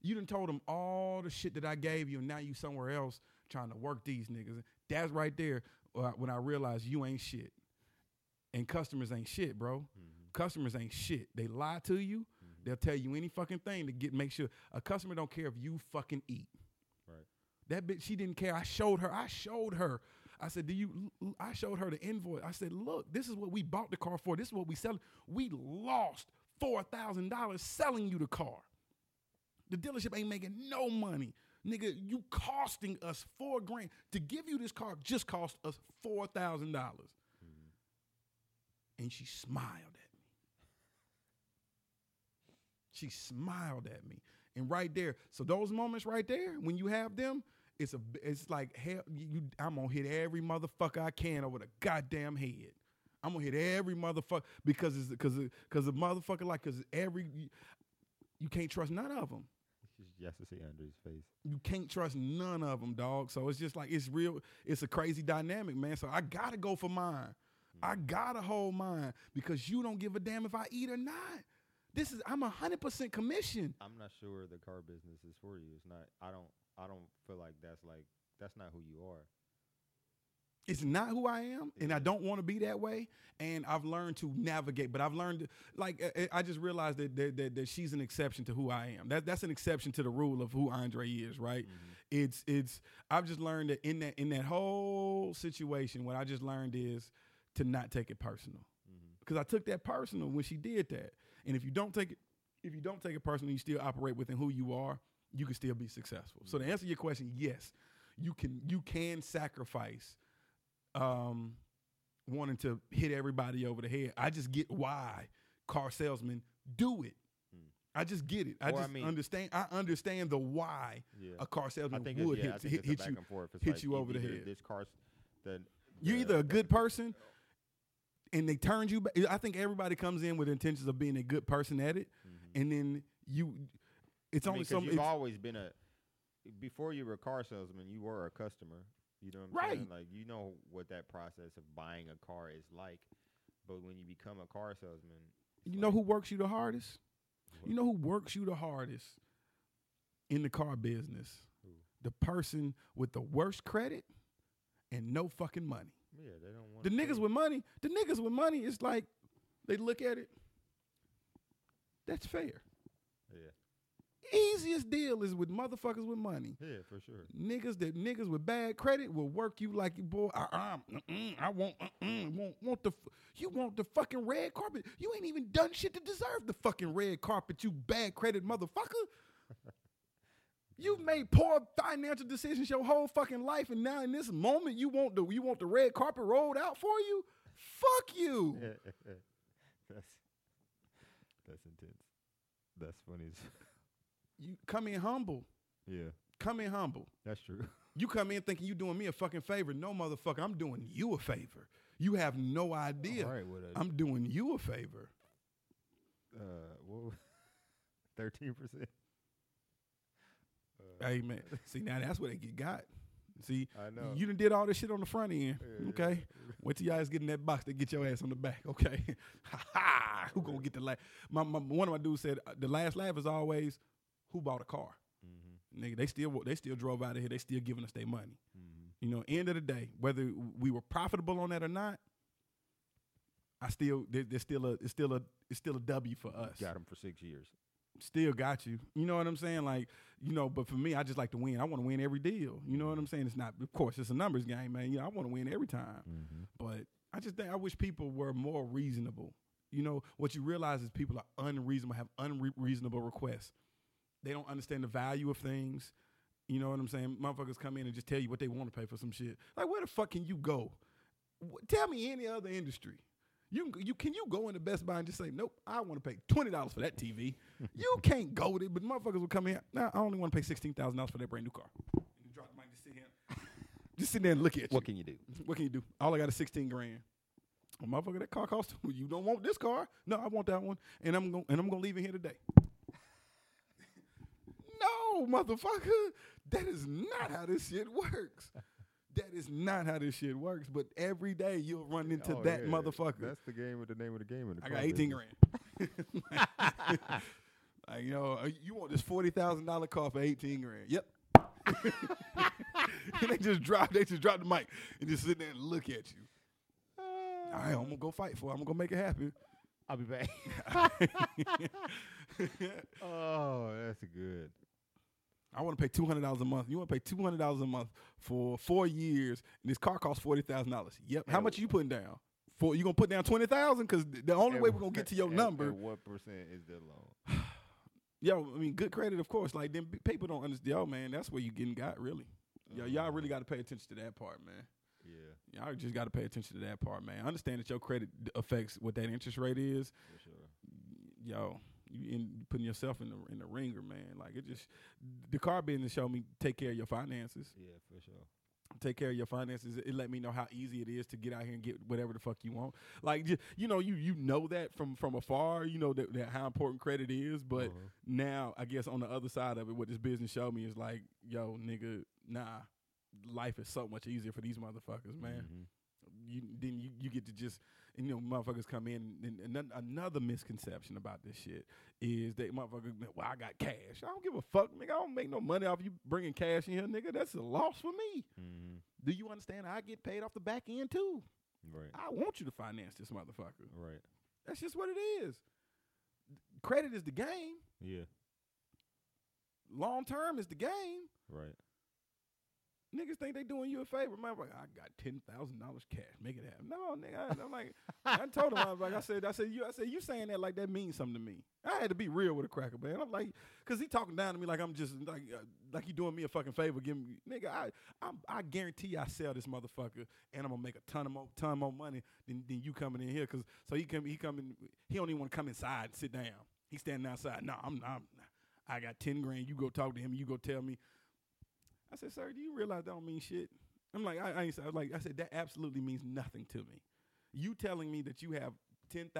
You done told them all the shit that I gave you, and now you somewhere else trying to work these niggas. That's right there when I realized you ain't shit. And customers ain't shit, bro. Mm-hmm. Customers ain't shit. They lie to you. Mm-hmm. They'll tell you any fucking thing to make sure. A customer don't care if you fucking eat. Right. That bitch, she didn't care. I showed her. I said, I showed her the invoice. I said, look, this is what we bought the car for. This is what we sell. We lost $4,000 selling you the car. The dealership ain't making no money. Nigga, you costing us $4,000. To give you this car just cost us $4,000. Mm-hmm. And she smiled at me. And right there, so those moments right there, when you have them, it's like hell. I'm gonna hit every motherfucker I can over the goddamn head. I'm gonna hit every motherfucker because a motherfucker you can't trust none of them. You have to see Andre's face. You can't trust none of them, dog. So it's just like it's real. It's a crazy dynamic, man. So I gotta go for mine. I gotta hold mine because you don't give a damn if I eat or not. I'm 100% commission. I'm not sure the car business is for you. It's not. I don't feel like that's not who you are. It's not who I am, and I don't want to be that way. And I've learned to navigate, but I've learned, like, I just realized that she's an exception to who I am. That's an exception to the rule of who Andre is, right? Mm-hmm. I've just learned that in that whole situation, what I just learned is to not take it personal, because I took that personal when she did that. And if you don't take it personal, you still operate within who you are. You can still be successful. Mm-hmm. So to answer your question, yes, you can sacrifice. Wanting to hit everybody over the head. I just get why car salesmen do it. I just get it. I understand. I understand the why a car salesman would hit you over the head. You're either a good person and they turned you back. I think everybody comes in with intentions of being a good person at it, and then you've always been before you were a car salesman, you were a customer. You know what I'm saying? Like, you know what that process of buying a car is like. But when you become a car salesman, you know who works you the hardest? What? You know who works you the hardest in the car business? Who? The person with the worst credit and no fucking money. Yeah, they don't want the niggas with money, it's like they look at it. That's fair. Yeah. Easiest deal is with motherfuckers with money. Yeah, for sure. Niggas with bad credit will work you like you, boy. You want the fucking red carpet. You ain't even done shit to deserve the fucking red carpet, you bad credit motherfucker. You've made poor financial decisions your whole fucking life, and now in this moment you want the red carpet rolled out for you? Fuck you. That's intense. That's funny as fuck. You come in humble. Yeah. Come in humble. That's true. You come in thinking you doing me a fucking favor. No, motherfucker, I'm doing you a favor. You have no idea. All right, what I'm doing you a favor. 13%. Hey, man. See, now that's where they got. See, I know. You done did all this shit on the front end, okay? Yeah. Wait till y'all just get in that box, they get your ass on the back, okay? Ha-ha! Who gonna get the last? One of my dudes said, the last laugh is always, who bought a car? Mm-hmm. Nigga, they still drove out of here. They still giving us their money. Mm-hmm. You know, end of the day, whether we were profitable on that or not, it's still a W for us. Got them for 6 years. Still got you. You know what I'm saying? Like, you know, but for me, I just like to win. I want to win every deal. You know what I'm saying? It's not, of course, it's a numbers game, man. You know, I want to win every time. Mm-hmm. But I just think I wish people were more reasonable. You know, what you realize is people are unreasonable, have unreasonable requests. They don't understand the value of things. You know what I'm saying? Motherfuckers come in and just tell you what they want to pay for some shit. Like, where the fuck can you go? Tell me any other industry. Can you go into Best Buy and just say, nope, I want to pay $20 for that TV. You can't go there, but motherfuckers will come in. Nah, I only want to pay $16,000 for that brand new car. And you drop the mic, just sit there and look at you. What can you do? What can you do? All I got is $16,000. Well, motherfucker, that car costs. You don't want this car? No, I want that one, and I'm gonna leave it here today. No, motherfucker, that is not how this shit works. That is not how this shit works. But every day you'll run into motherfucker. That's the game with the name of the game. I got $18,000. Like, you know, you want this $40,000 car for $18,000? Yep. And they just drop the mic and just sit there and look at you. All right, I'm gonna go fight for it. I'm gonna make it happen. I'll be back. Oh, that's good. I want to pay $200 a month. You want to pay $200 a month for 4 years, and this car costs $40,000. Yep. How much are you putting down? You gonna put down $20,000? Because the only way we're gonna get to your number. And what % is the loan? Yo, I mean, good credit, of course. Like, them people don't understand. Yo, man, that's where you getting got really. Yo, y'all really got to pay attention to that part, man. Yeah. Y'all just got to pay attention to that part, man. I understand that your credit affects what that interest rate is. For sure. Yo. You putting yourself in the ringer, man. Like, it just, the car business showed me take care of your finances. Yeah, for sure. Take care of your finances. It let me know how easy it is to get out here and get whatever the fuck you want. Like, just, you know that from afar. You know that how important credit is. But now, I guess on the other side of it, what this business showed me is like, yo, nigga, nah, life is so much easier for these motherfuckers, man. Mm-hmm. Then you get to just, you know, motherfuckers come in, and another misconception about this shit is that motherfuckers, well, I got cash. I don't give a fuck, nigga. I don't make no money off you bringing cash in here, nigga. That's a loss for me. Mm-hmm. Do you understand? I get paid off the back end too. Right. I want you to finance this motherfucker. Right. That's just what it is. Credit is the game. Yeah. Long term is the game. Right. Niggas think they doing you a favor. Man, I'm like, I got $10,000 cash. Make it happen. No, nigga. I'm like, I told him, I was like, I said, you saying that like that means something to me. I had to be real with a cracker, man. I'm like, cause he talking down to me like I'm just like you doing me a fucking favor. Give me, nigga. I guarantee I sell this motherfucker and I'm gonna make a ton more money than you coming in here. Cause so he coming. He don't even want to come inside and sit down. He standing outside. No, I got 10 grand. You go talk to him. You go tell me. I said, sir, do you realize that don't mean shit? I'm like, I said, that absolutely means nothing to me. You telling me that you have $10,000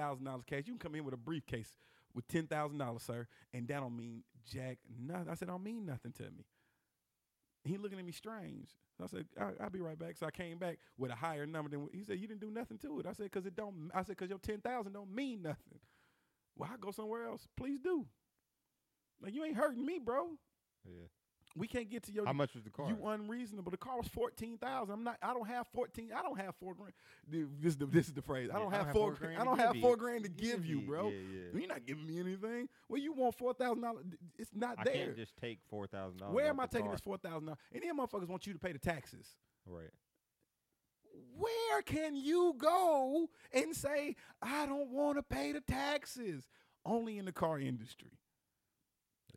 cash, you can come in with a briefcase with $10,000, sir, and that don't mean jack nothing. I said, don't mean nothing to me. He looking at me strange. I said, I'll be right back. So I came back with a higher number than he said. You didn't do nothing to it. I said, because your $10,000 don't mean nothing. Well, I go somewhere else. Please do. Like, you ain't hurting me, bro. Yeah. We can't get to your. How much was the car? You unreasonable. The car was $14,000. I don't have 14. I don't have 4 grand. This is the phrase. Yeah, I don't have four grand. I don't have $4,000 to give you, bro. Yeah, yeah. You're not giving me anything. Well, you want $4,000? It's not there. I can't just take $4,000. Where am I taking this $4,000? And then motherfuckers want you to pay the taxes. Right. Where can you go and say I don't want to pay the taxes? Only in the car industry.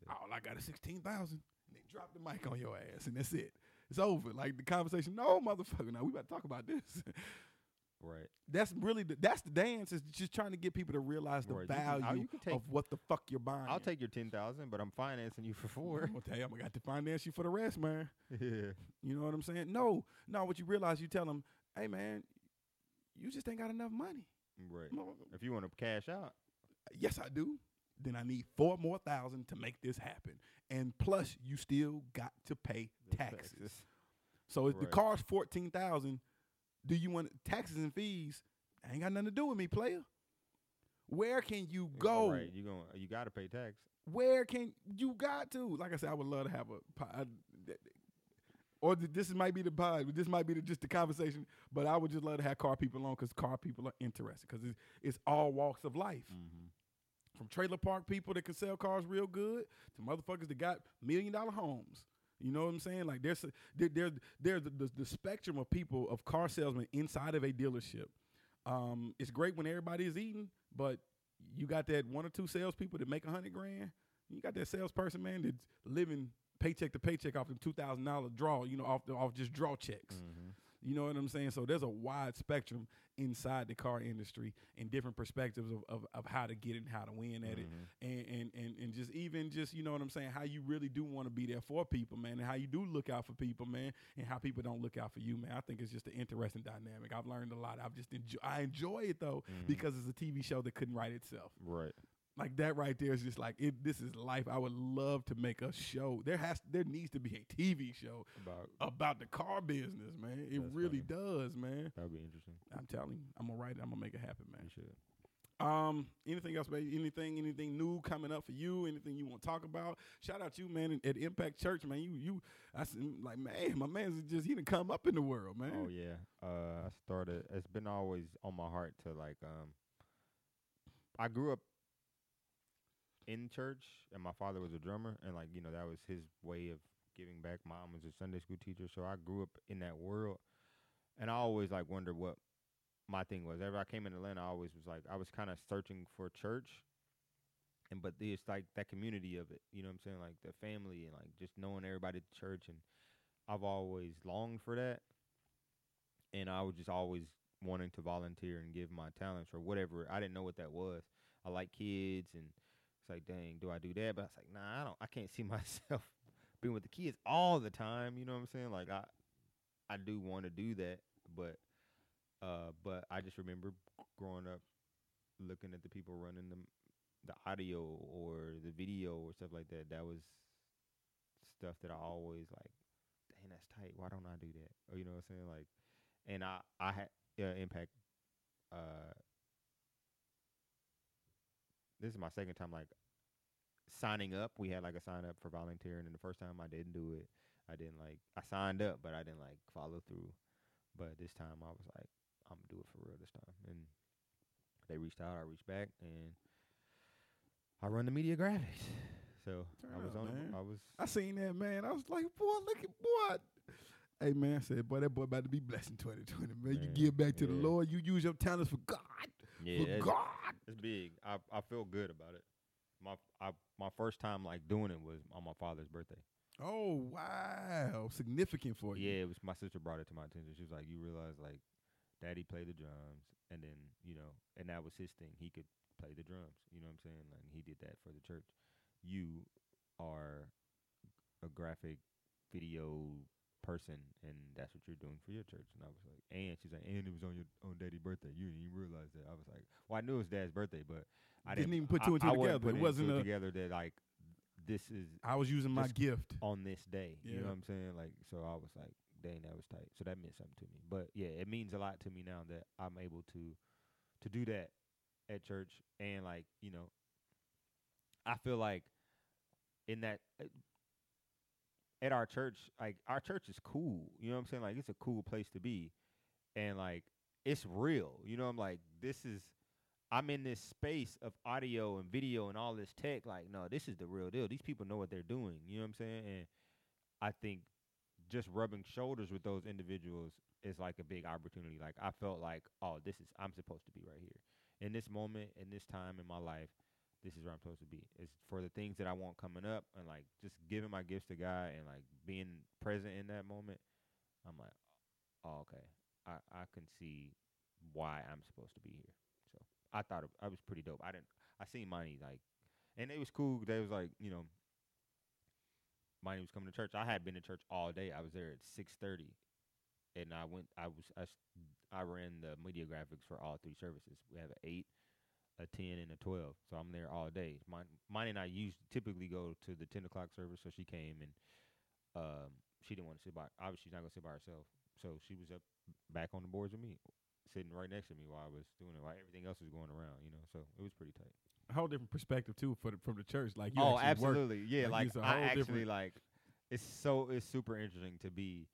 Yeah. All I got is $16,000. They drop the mic on your ass, and that's it. It's over. Like, the conversation, no, motherfucker, now we about to talk about this. Right. That's really, that's the dance, is just trying to get people to realize the value of what the fuck you're buying. I'll take your $10,000, but I'm financing you for $4,000. I'm going to tell you, I'm going to have to finance you for the rest, man. Yeah. You know what I'm saying? No, what you realize, you tell them, hey, man, you just ain't got enough money. Right. If you want to cash out. Yes, I do. Then I need $4,000 more to make this happen. And plus, you still got to pay taxes. So if the car's $14,000, do you want taxes and fees? Ain't got nothing to do with me, player. Where can you go? Right, you got to pay tax. Where can you got to? Like I said, I would love to have a pod. Or this might be the pod. This might be just the conversation. But I would just love to have car people on because car people are interested. Because it's all walks of life. Mm-hmm. From trailer park people that can sell cars real good to motherfuckers that got $1 million homes. You know what I'm saying? Like there's the spectrum of people, of car salesmen inside of a dealership. It's great when everybody is eating, but you got that one or two salespeople that make $100,000. You got that salesperson, man, that's living paycheck to paycheck off them $2,000 draw. You know, off just draw checks. Mm-hmm. You know what I'm saying? So there's a wide spectrum inside the car industry and different perspectives of how to get it and how to win at it. And just even just, you know what I'm saying, how you really do want to be there for people, man, and how you do look out for people, man, and how people don't look out for you, man. I think it's just an interesting dynamic. I've learned a lot. I've just I enjoy it, though, because it's a TV show that couldn't write itself. Right. Like that right there is just like this is life. I would love to make a show. There needs to be a TV show about the car business, man. It really does, man. That'd be interesting. I'm telling you, I'm gonna write it. I'm gonna make it happen, man. You should. Anything else, baby? Anything new coming up for you? Anything you want to talk about? Shout out to you, man, at Impact Church, man. My man's just, he done come up in the world, man. Oh yeah. I started. It's been always on my heart to like. I grew up in church, and my father was a drummer, and like, you know, that was his way of giving back. My mom was a Sunday school teacher, so I grew up in that world, and I always like wondered what my thing was. Ever I came in Atlanta, I always was like, I was kind of searching for church, but it's like that community of it, you know what I'm saying, like the family and like just knowing everybody at the church, and I've always longed for that, and I was just always wanting to volunteer and give my talents or whatever. I didn't know what that was. I like kids and it's like, dang, do I do that? But I was like, nah, I can't see myself being with the kids all the time. You know what I'm saying? Like, I do want to do that, but I just remember growing up looking at the people running the audio or the video or stuff like that. That was stuff that I always like, dang, that's tight. Why don't I do that? Or you know what I'm saying? Like, and I had Impact. This is my second time, like, signing up. We had, like, a sign-up for volunteering, and the first time I didn't do it. I didn't like, I signed up, but I didn't like follow through. But this time I was like, I'm gonna do it for real this time. And they reached out, I reached back, and I run the media graphics. So I was on, man. I seen that, man. I was like, boy, look at boy. Hey, man, I said, boy, that boy about to be blessed in 2020, man. You give back to the Lord. You use your talents for God. Yeah, for God. It's big. I feel good about it. My first time like doing it was on my father's birthday. Oh, wow. Significant for you. Yeah, it was, my sister brought it to my attention. She was like, you realize, like, Daddy played the drums, and then, you know, and that was his thing. He could play the drums. You know what I'm saying? Like, he did that for the church. You are a graphic video person, and that's what you're doing for your church. And I was like, and she's like, and it was on your own Daddy's birthday. You didn't even realize that. I was like, well, I knew it was Dad's birthday, but I didn't even put two and two together. It wasn't together that like this is. I was using my gift on this day. Yeah. You know what I'm saying? Like, so I was like, dang, that was tight. So that meant something to me. But yeah, it means a lot to me now that I'm able to do that at church. And like, you know, I feel like in that. At our church, like, our church is cool. You know what I'm saying? Like, it's a cool place to be. And, like, it's real. You know, I'm like, this is, I'm in this space of audio and video and all this tech. Like, no, this is the real deal. These people know what they're doing. You know what I'm saying? And I think just rubbing shoulders with those individuals is, like, a big opportunity. Like, I felt like, oh, this is, I'm supposed to be right here. In this moment, in this time in my life, this is where I'm supposed to be. It's for the things that I want coming up, and like just giving my gifts to God and like being present in that moment. I'm like, oh, okay, I can see why I'm supposed to be here. So I thought I was pretty dope. I seen Monty like, and it was cool. They was like, you know, Monty was coming to church. I had been to church all day. I was there at 6:30, and I ran the media graphics for all three services. We have an 8. A 10 and a 12, so I'm there all day. Mine and I typically go to the 10 o'clock service, so she came, and she didn't want to sit by. Obviously, she's not gonna sit by herself, so she was up back on the boards with me, sitting right next to me while I was doing it, while everything else was going around, you know. So it was pretty tight. A whole different perspective too from the church, like you. Oh, absolutely, yeah. Like I actually like. It's super interesting to be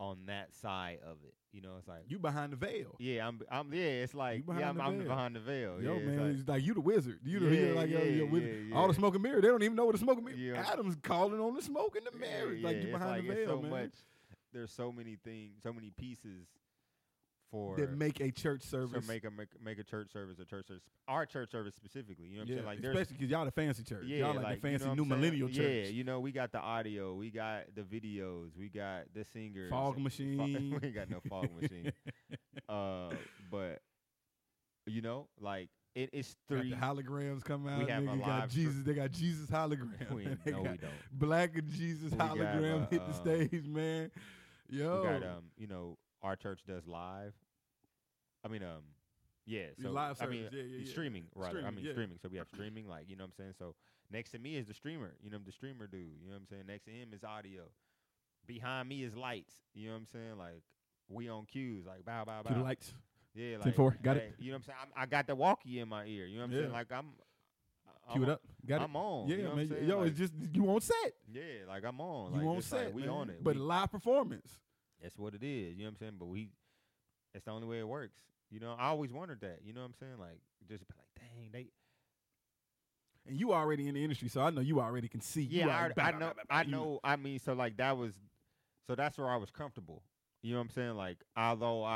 on that side of it. You know, it's like you behind the veil. Yeah, I'm yeah, it's like I'm behind the veil. Yo, yeah, man, it's like you the wizard. You the like yo, wizard. Yeah. All the smoke and mirror. They don't even know what the smoke and mirror. Yeah. Adam's calling on the smoke and the mirror. Yeah, like you behind the veil, so man. Much, there's so many things, so many pieces for that make a church service. So make a church service, a church service. Our church service specifically. You know what I'm saying? Like, especially because y'all the fancy church. Yeah, y'all like the fancy, you know, new millennial church. Yeah, you know, we got the audio, we got the videos, we got the singers. Fog machine. We ain't got no fog machine. But you know, like it's three. Got the holograms come out. We have a live Jesus. They got Jesus hologram. We don't. Black and Jesus hologram hit the stage, man. Yo, we got you know. Our church does live. I mean, yeah. So live service, I mean, streaming, right? Streaming. So we have streaming, like, you know what I'm saying? So next to me is the streamer, you know, the streamer dude. You know what I'm saying? Next to him is audio. Behind me is lights. You know what I'm saying? Like, we on cues, like, bow, bow, bow. To the lights. Yeah, like. 10-4, got it. You know what I'm saying? I got the walkie in my ear. You know what I'm saying? Like, cue it up. Got it. I'm on. Yeah, you know, man. Yo, like, it's just, you on set. Yeah, like, I'm on. Like, you on set. Like, we on it. But live performance. That's what it is, you know what I'm saying? But that's the only way it works. You know, I always wondered that, you know what I'm saying? Like, just be like, dang, they. And you already in the industry, so I know you already can see. Yeah, I know. I mean, so like that's where I was comfortable. You know what I'm saying? Like, although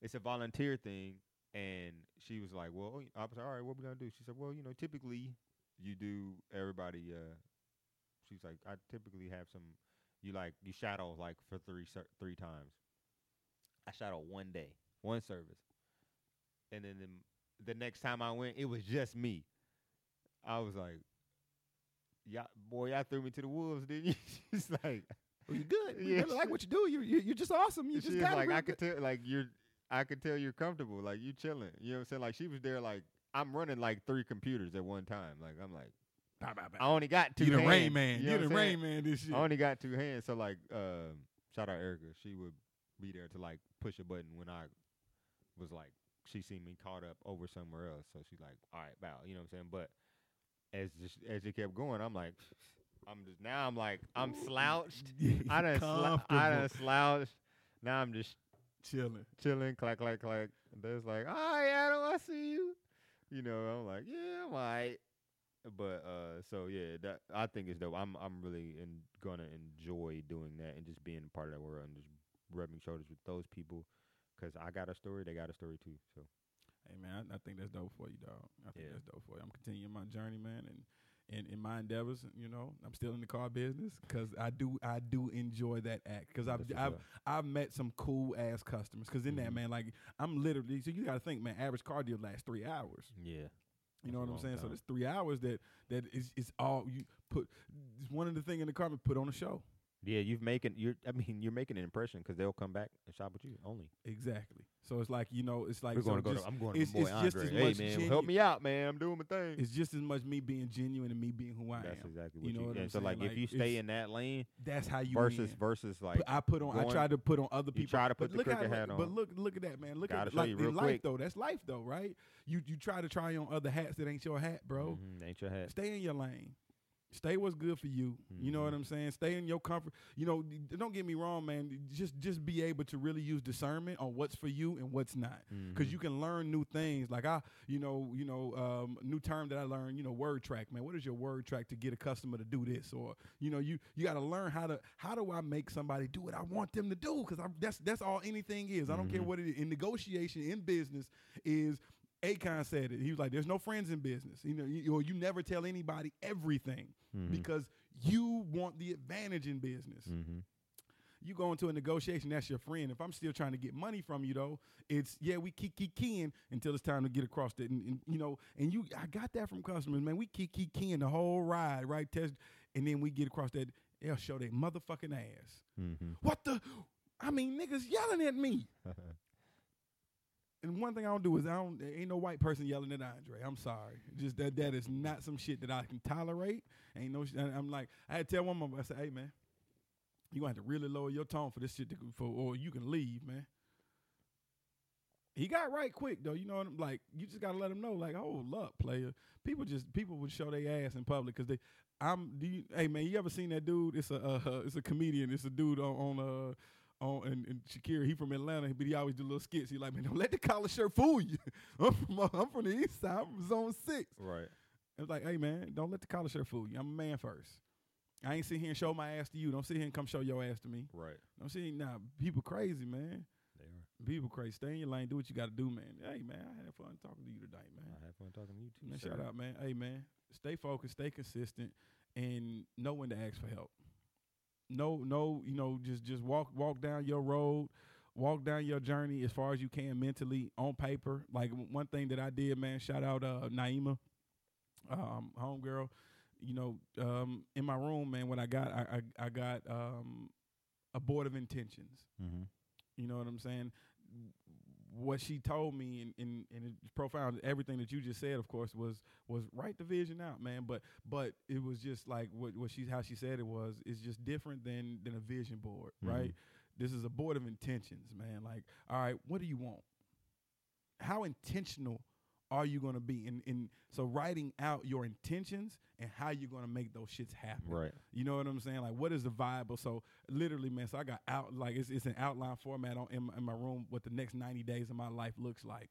it's a volunteer thing, and she was like, well, I was like, all right, what we gonna do? She said, well, you know, typically you do everybody. She's like, I typically have some. You shadow like for three times. I shadowed one day, one service, and then the next time I went, it was just me. I was like, "Yeah, boy, y'all threw me to the wolves, didn't you?" She's like, "Well, you good? Yeah, really like what you do. You're just awesome. You just got like I could tell, like I could tell you're comfortable, like you chilling. You know what I'm saying? Like she was there, like I'm running like three computers at one time. Like I'm like." I only got two hands. You the Rain Man this shit. I only got two hands. So, like, shout out Erica. She would be there to, like, push a button when I was, like, she seen me caught up over somewhere else. So, she's like, all right, bow. You know what I'm saying? But as it kept going, I'm like, I'm like, I'm slouched. I done slouched. Now I'm just chilling, clack. There's like, all right, Adam, I see you. You know, I'm like, yeah, I'm all right. But so yeah, that I think it's dope. I'm really gonna enjoy doing that and just being a part of that world and just rubbing shoulders with those people, because I got a story, they got a story too. So, hey man, I think that's dope for you, dog. That's dope for you. I'm continuing my journey, man, and in my endeavors, you know, I'm still in the car business because I do enjoy that act, because I've met some cool ass customers. Because in that, man, like I'm literally, so you gotta think, man, average car deal lasts 3 hours. Yeah. You know what I'm saying? Time. So it's 3 hours that is all you put. It's one of the thing in the car, put on a show. Yeah, you're making an impression, because they'll come back and shop with you only. Exactly. So it's like, you know, it's like I'm going to my boy Andre. Hey man, help me out, man. I'm doing my thing. It's just as much me being genuine and me being who I am. That's exactly what you know. What I'm so saying? Like if you stay in that lane, that's how you versus like I try to put on other people. You try to put the cricket hat on. But look at that, man. Look at like in life though. That's life though, right? You try on other hats that ain't your hat, bro. Mm-hmm, ain't your hat. Stay in your lane. Stay what's good for you. Mm-hmm. You know what I'm saying? Stay in your comfort. You know, don't get me wrong, man. Just be able to really use discernment on what's for you and what's not. Because you can learn new things. Like new term that I learned, you know, word track, man. What is your word track to get a customer to do this? Or, you know, you got to learn how do I make somebody do what I want them to do? Because that's all anything is. Mm-hmm. I don't care what it is. In negotiation, in business is, Akon said it. He was like, "There's no friends in business. You know, you never tell anybody everything because you want the advantage in business." Mm-hmm. You go into a negotiation, that's your friend. If I'm still trying to get money from you, though, it's we kicking until it's time to get across it. And you know, and I got that from customers, man. We kicking the whole ride, right? Test, and then we get across that. They'll show their motherfucking ass. Mm-hmm. What the? I mean, niggas yelling at me. And one thing I don't do is there ain't no white person yelling at Andre. I'm sorry. Just that is not some shit that I can tolerate. Ain't no shit. I'm like, I had to tell one of them, I said, hey man, you gonna have to really lower your tone for this shit or you can leave, man. He got right quick though, you know what I'm like, you just gotta let him know, like, hold up, player. People would show their ass in public because hey man, you ever seen that dude? It's a comedian, it's a dude and Shakira, he from Atlanta, but he always do little skits. He like, man, don't let the collar shirt fool you. I'm from the east side. I'm from Zone 6. Right. It's like, hey man, don't let the collar shirt fool you. I'm a man first. I ain't sit here and show my ass to you. Don't sit here and come show your ass to me. Right. Don't sit here. Nah, people crazy, man. They are. People crazy. Stay in your lane. Do what you got to do, man. Hey man, I had fun talking to you tonight, man. I had fun talking to you too. Man, shout out, man. Hey man, stay focused, stay consistent, and know when to ask for help. No, you know, just walk down your road, walk down your journey as far as you can mentally on paper. Like one thing that I did, man, shout out Naima, homegirl, you know, in my room, man, when I got abortive intentions. Mm-hmm. You know what I'm saying? What she told me and it's profound. Everything that you just said, of course, was write the vision out, man. But it was just like how she said it was. It's just different than a vision board, right? This is a board of intentions, man. Like, all right, what do you want? How intentional are you going to be? And so writing out your intentions and how you're going to make those shits happen. Right. You know what I'm saying? Like, what is the viable? So literally, man, so I got out, like it's an outline format in my room, what the next 90 days of my life looks like.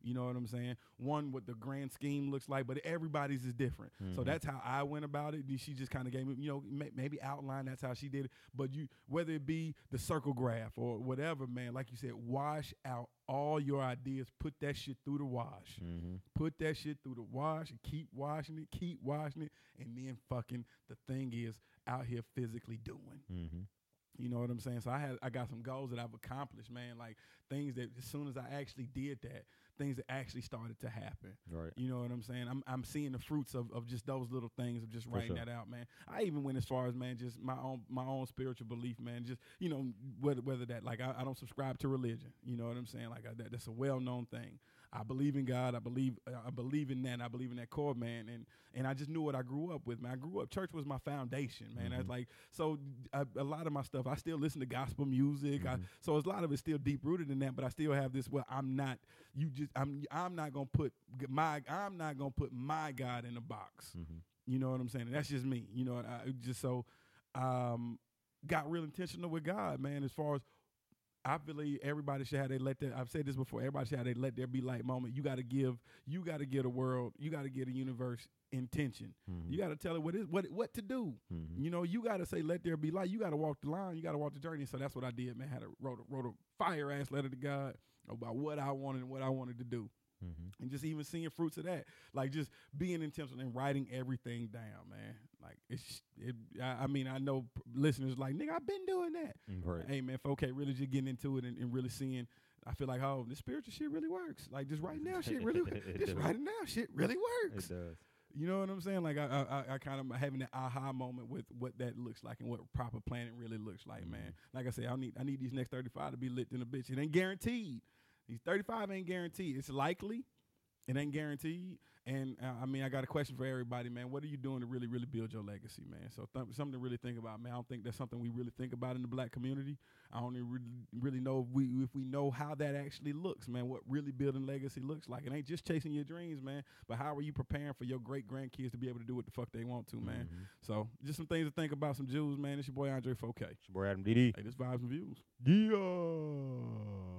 You know what I'm saying? One, what the grand scheme looks like, but everybody's is different. Mm-hmm. So that's how I went about it. She just kind of gave me, you know, maybe outline. That's how she did it. But whether it be the circle graph or whatever, man, like you said, wash out all your ideas. Put that shit through the wash. Mm-hmm. Put that shit through the wash and keep washing it. And then fucking the thing is out here physically doing. Mm-hmm. You know what I'm saying? So I got some goals that I've accomplished, man, like things that as soon as I actually did that, things that actually started to happen. Right. You know what I'm saying? I'm seeing the fruits of just those little things of just writing that out, man. I even went as far as, man, just my own spiritual belief, man. Just, you know, whether that, like, I don't subscribe to religion. You know what I'm saying? Like that's a well-known thing. I believe in God. I believe in that. And I believe in that core, man. And I just knew what I grew up with, man. Church was my foundation, man. Mm-hmm. That's like, so a lot of my stuff, I still listen to gospel music. Mm-hmm. So a lot of it's still deep rooted in that, but I still have this, well, I'm not going to put my God in a box. Mm-hmm. You know what I'm saying? And that's just me. You know, I just got real intentional with God, man, as far as I believe everybody should have I've said this before, everybody should have let there be light moment. You gotta give the world, you gotta give the universe intention. Mm-hmm. You gotta tell it what to do. Mm-hmm. You know, you gotta say let there be light. You gotta walk the line, you gotta walk the journey. So that's what I did, man. I wrote a fire ass letter to God about what I wanted and what I wanted to do. Mm-hmm. And just even seeing fruits of that, like just being intentional and writing everything down, man. Like I know listeners like, nigga, I've been doing that. Right. Hey, man, 4K really just getting into it and really seeing. I feel like, oh, this spiritual shit really works. Like just right now, shit really, works. It does. You know what I'm saying? Like I kind of having that aha moment with what that looks like and what proper planning really looks like, man. Like I say, I need these next 35 to be lit in a bitch. It ain't guaranteed. These 35 ain't guaranteed. It's likely. It ain't guaranteed. And, I got a question for everybody, man. What are you doing to really, really build your legacy, man? So something to really think about, man. I don't think that's something we really think about in the black community. I don't even really know if we know how that actually looks, man, what really building legacy looks like. It ain't just chasing your dreams, man, but how are you preparing for your great-grandkids to be able to do what the fuck they want to, man? Mm-hmm. So just some things to think about, some jewels, man. It's your boy Andre 4K. It's your boy Adam DD. Hey, this Vibes and Views. Yeah.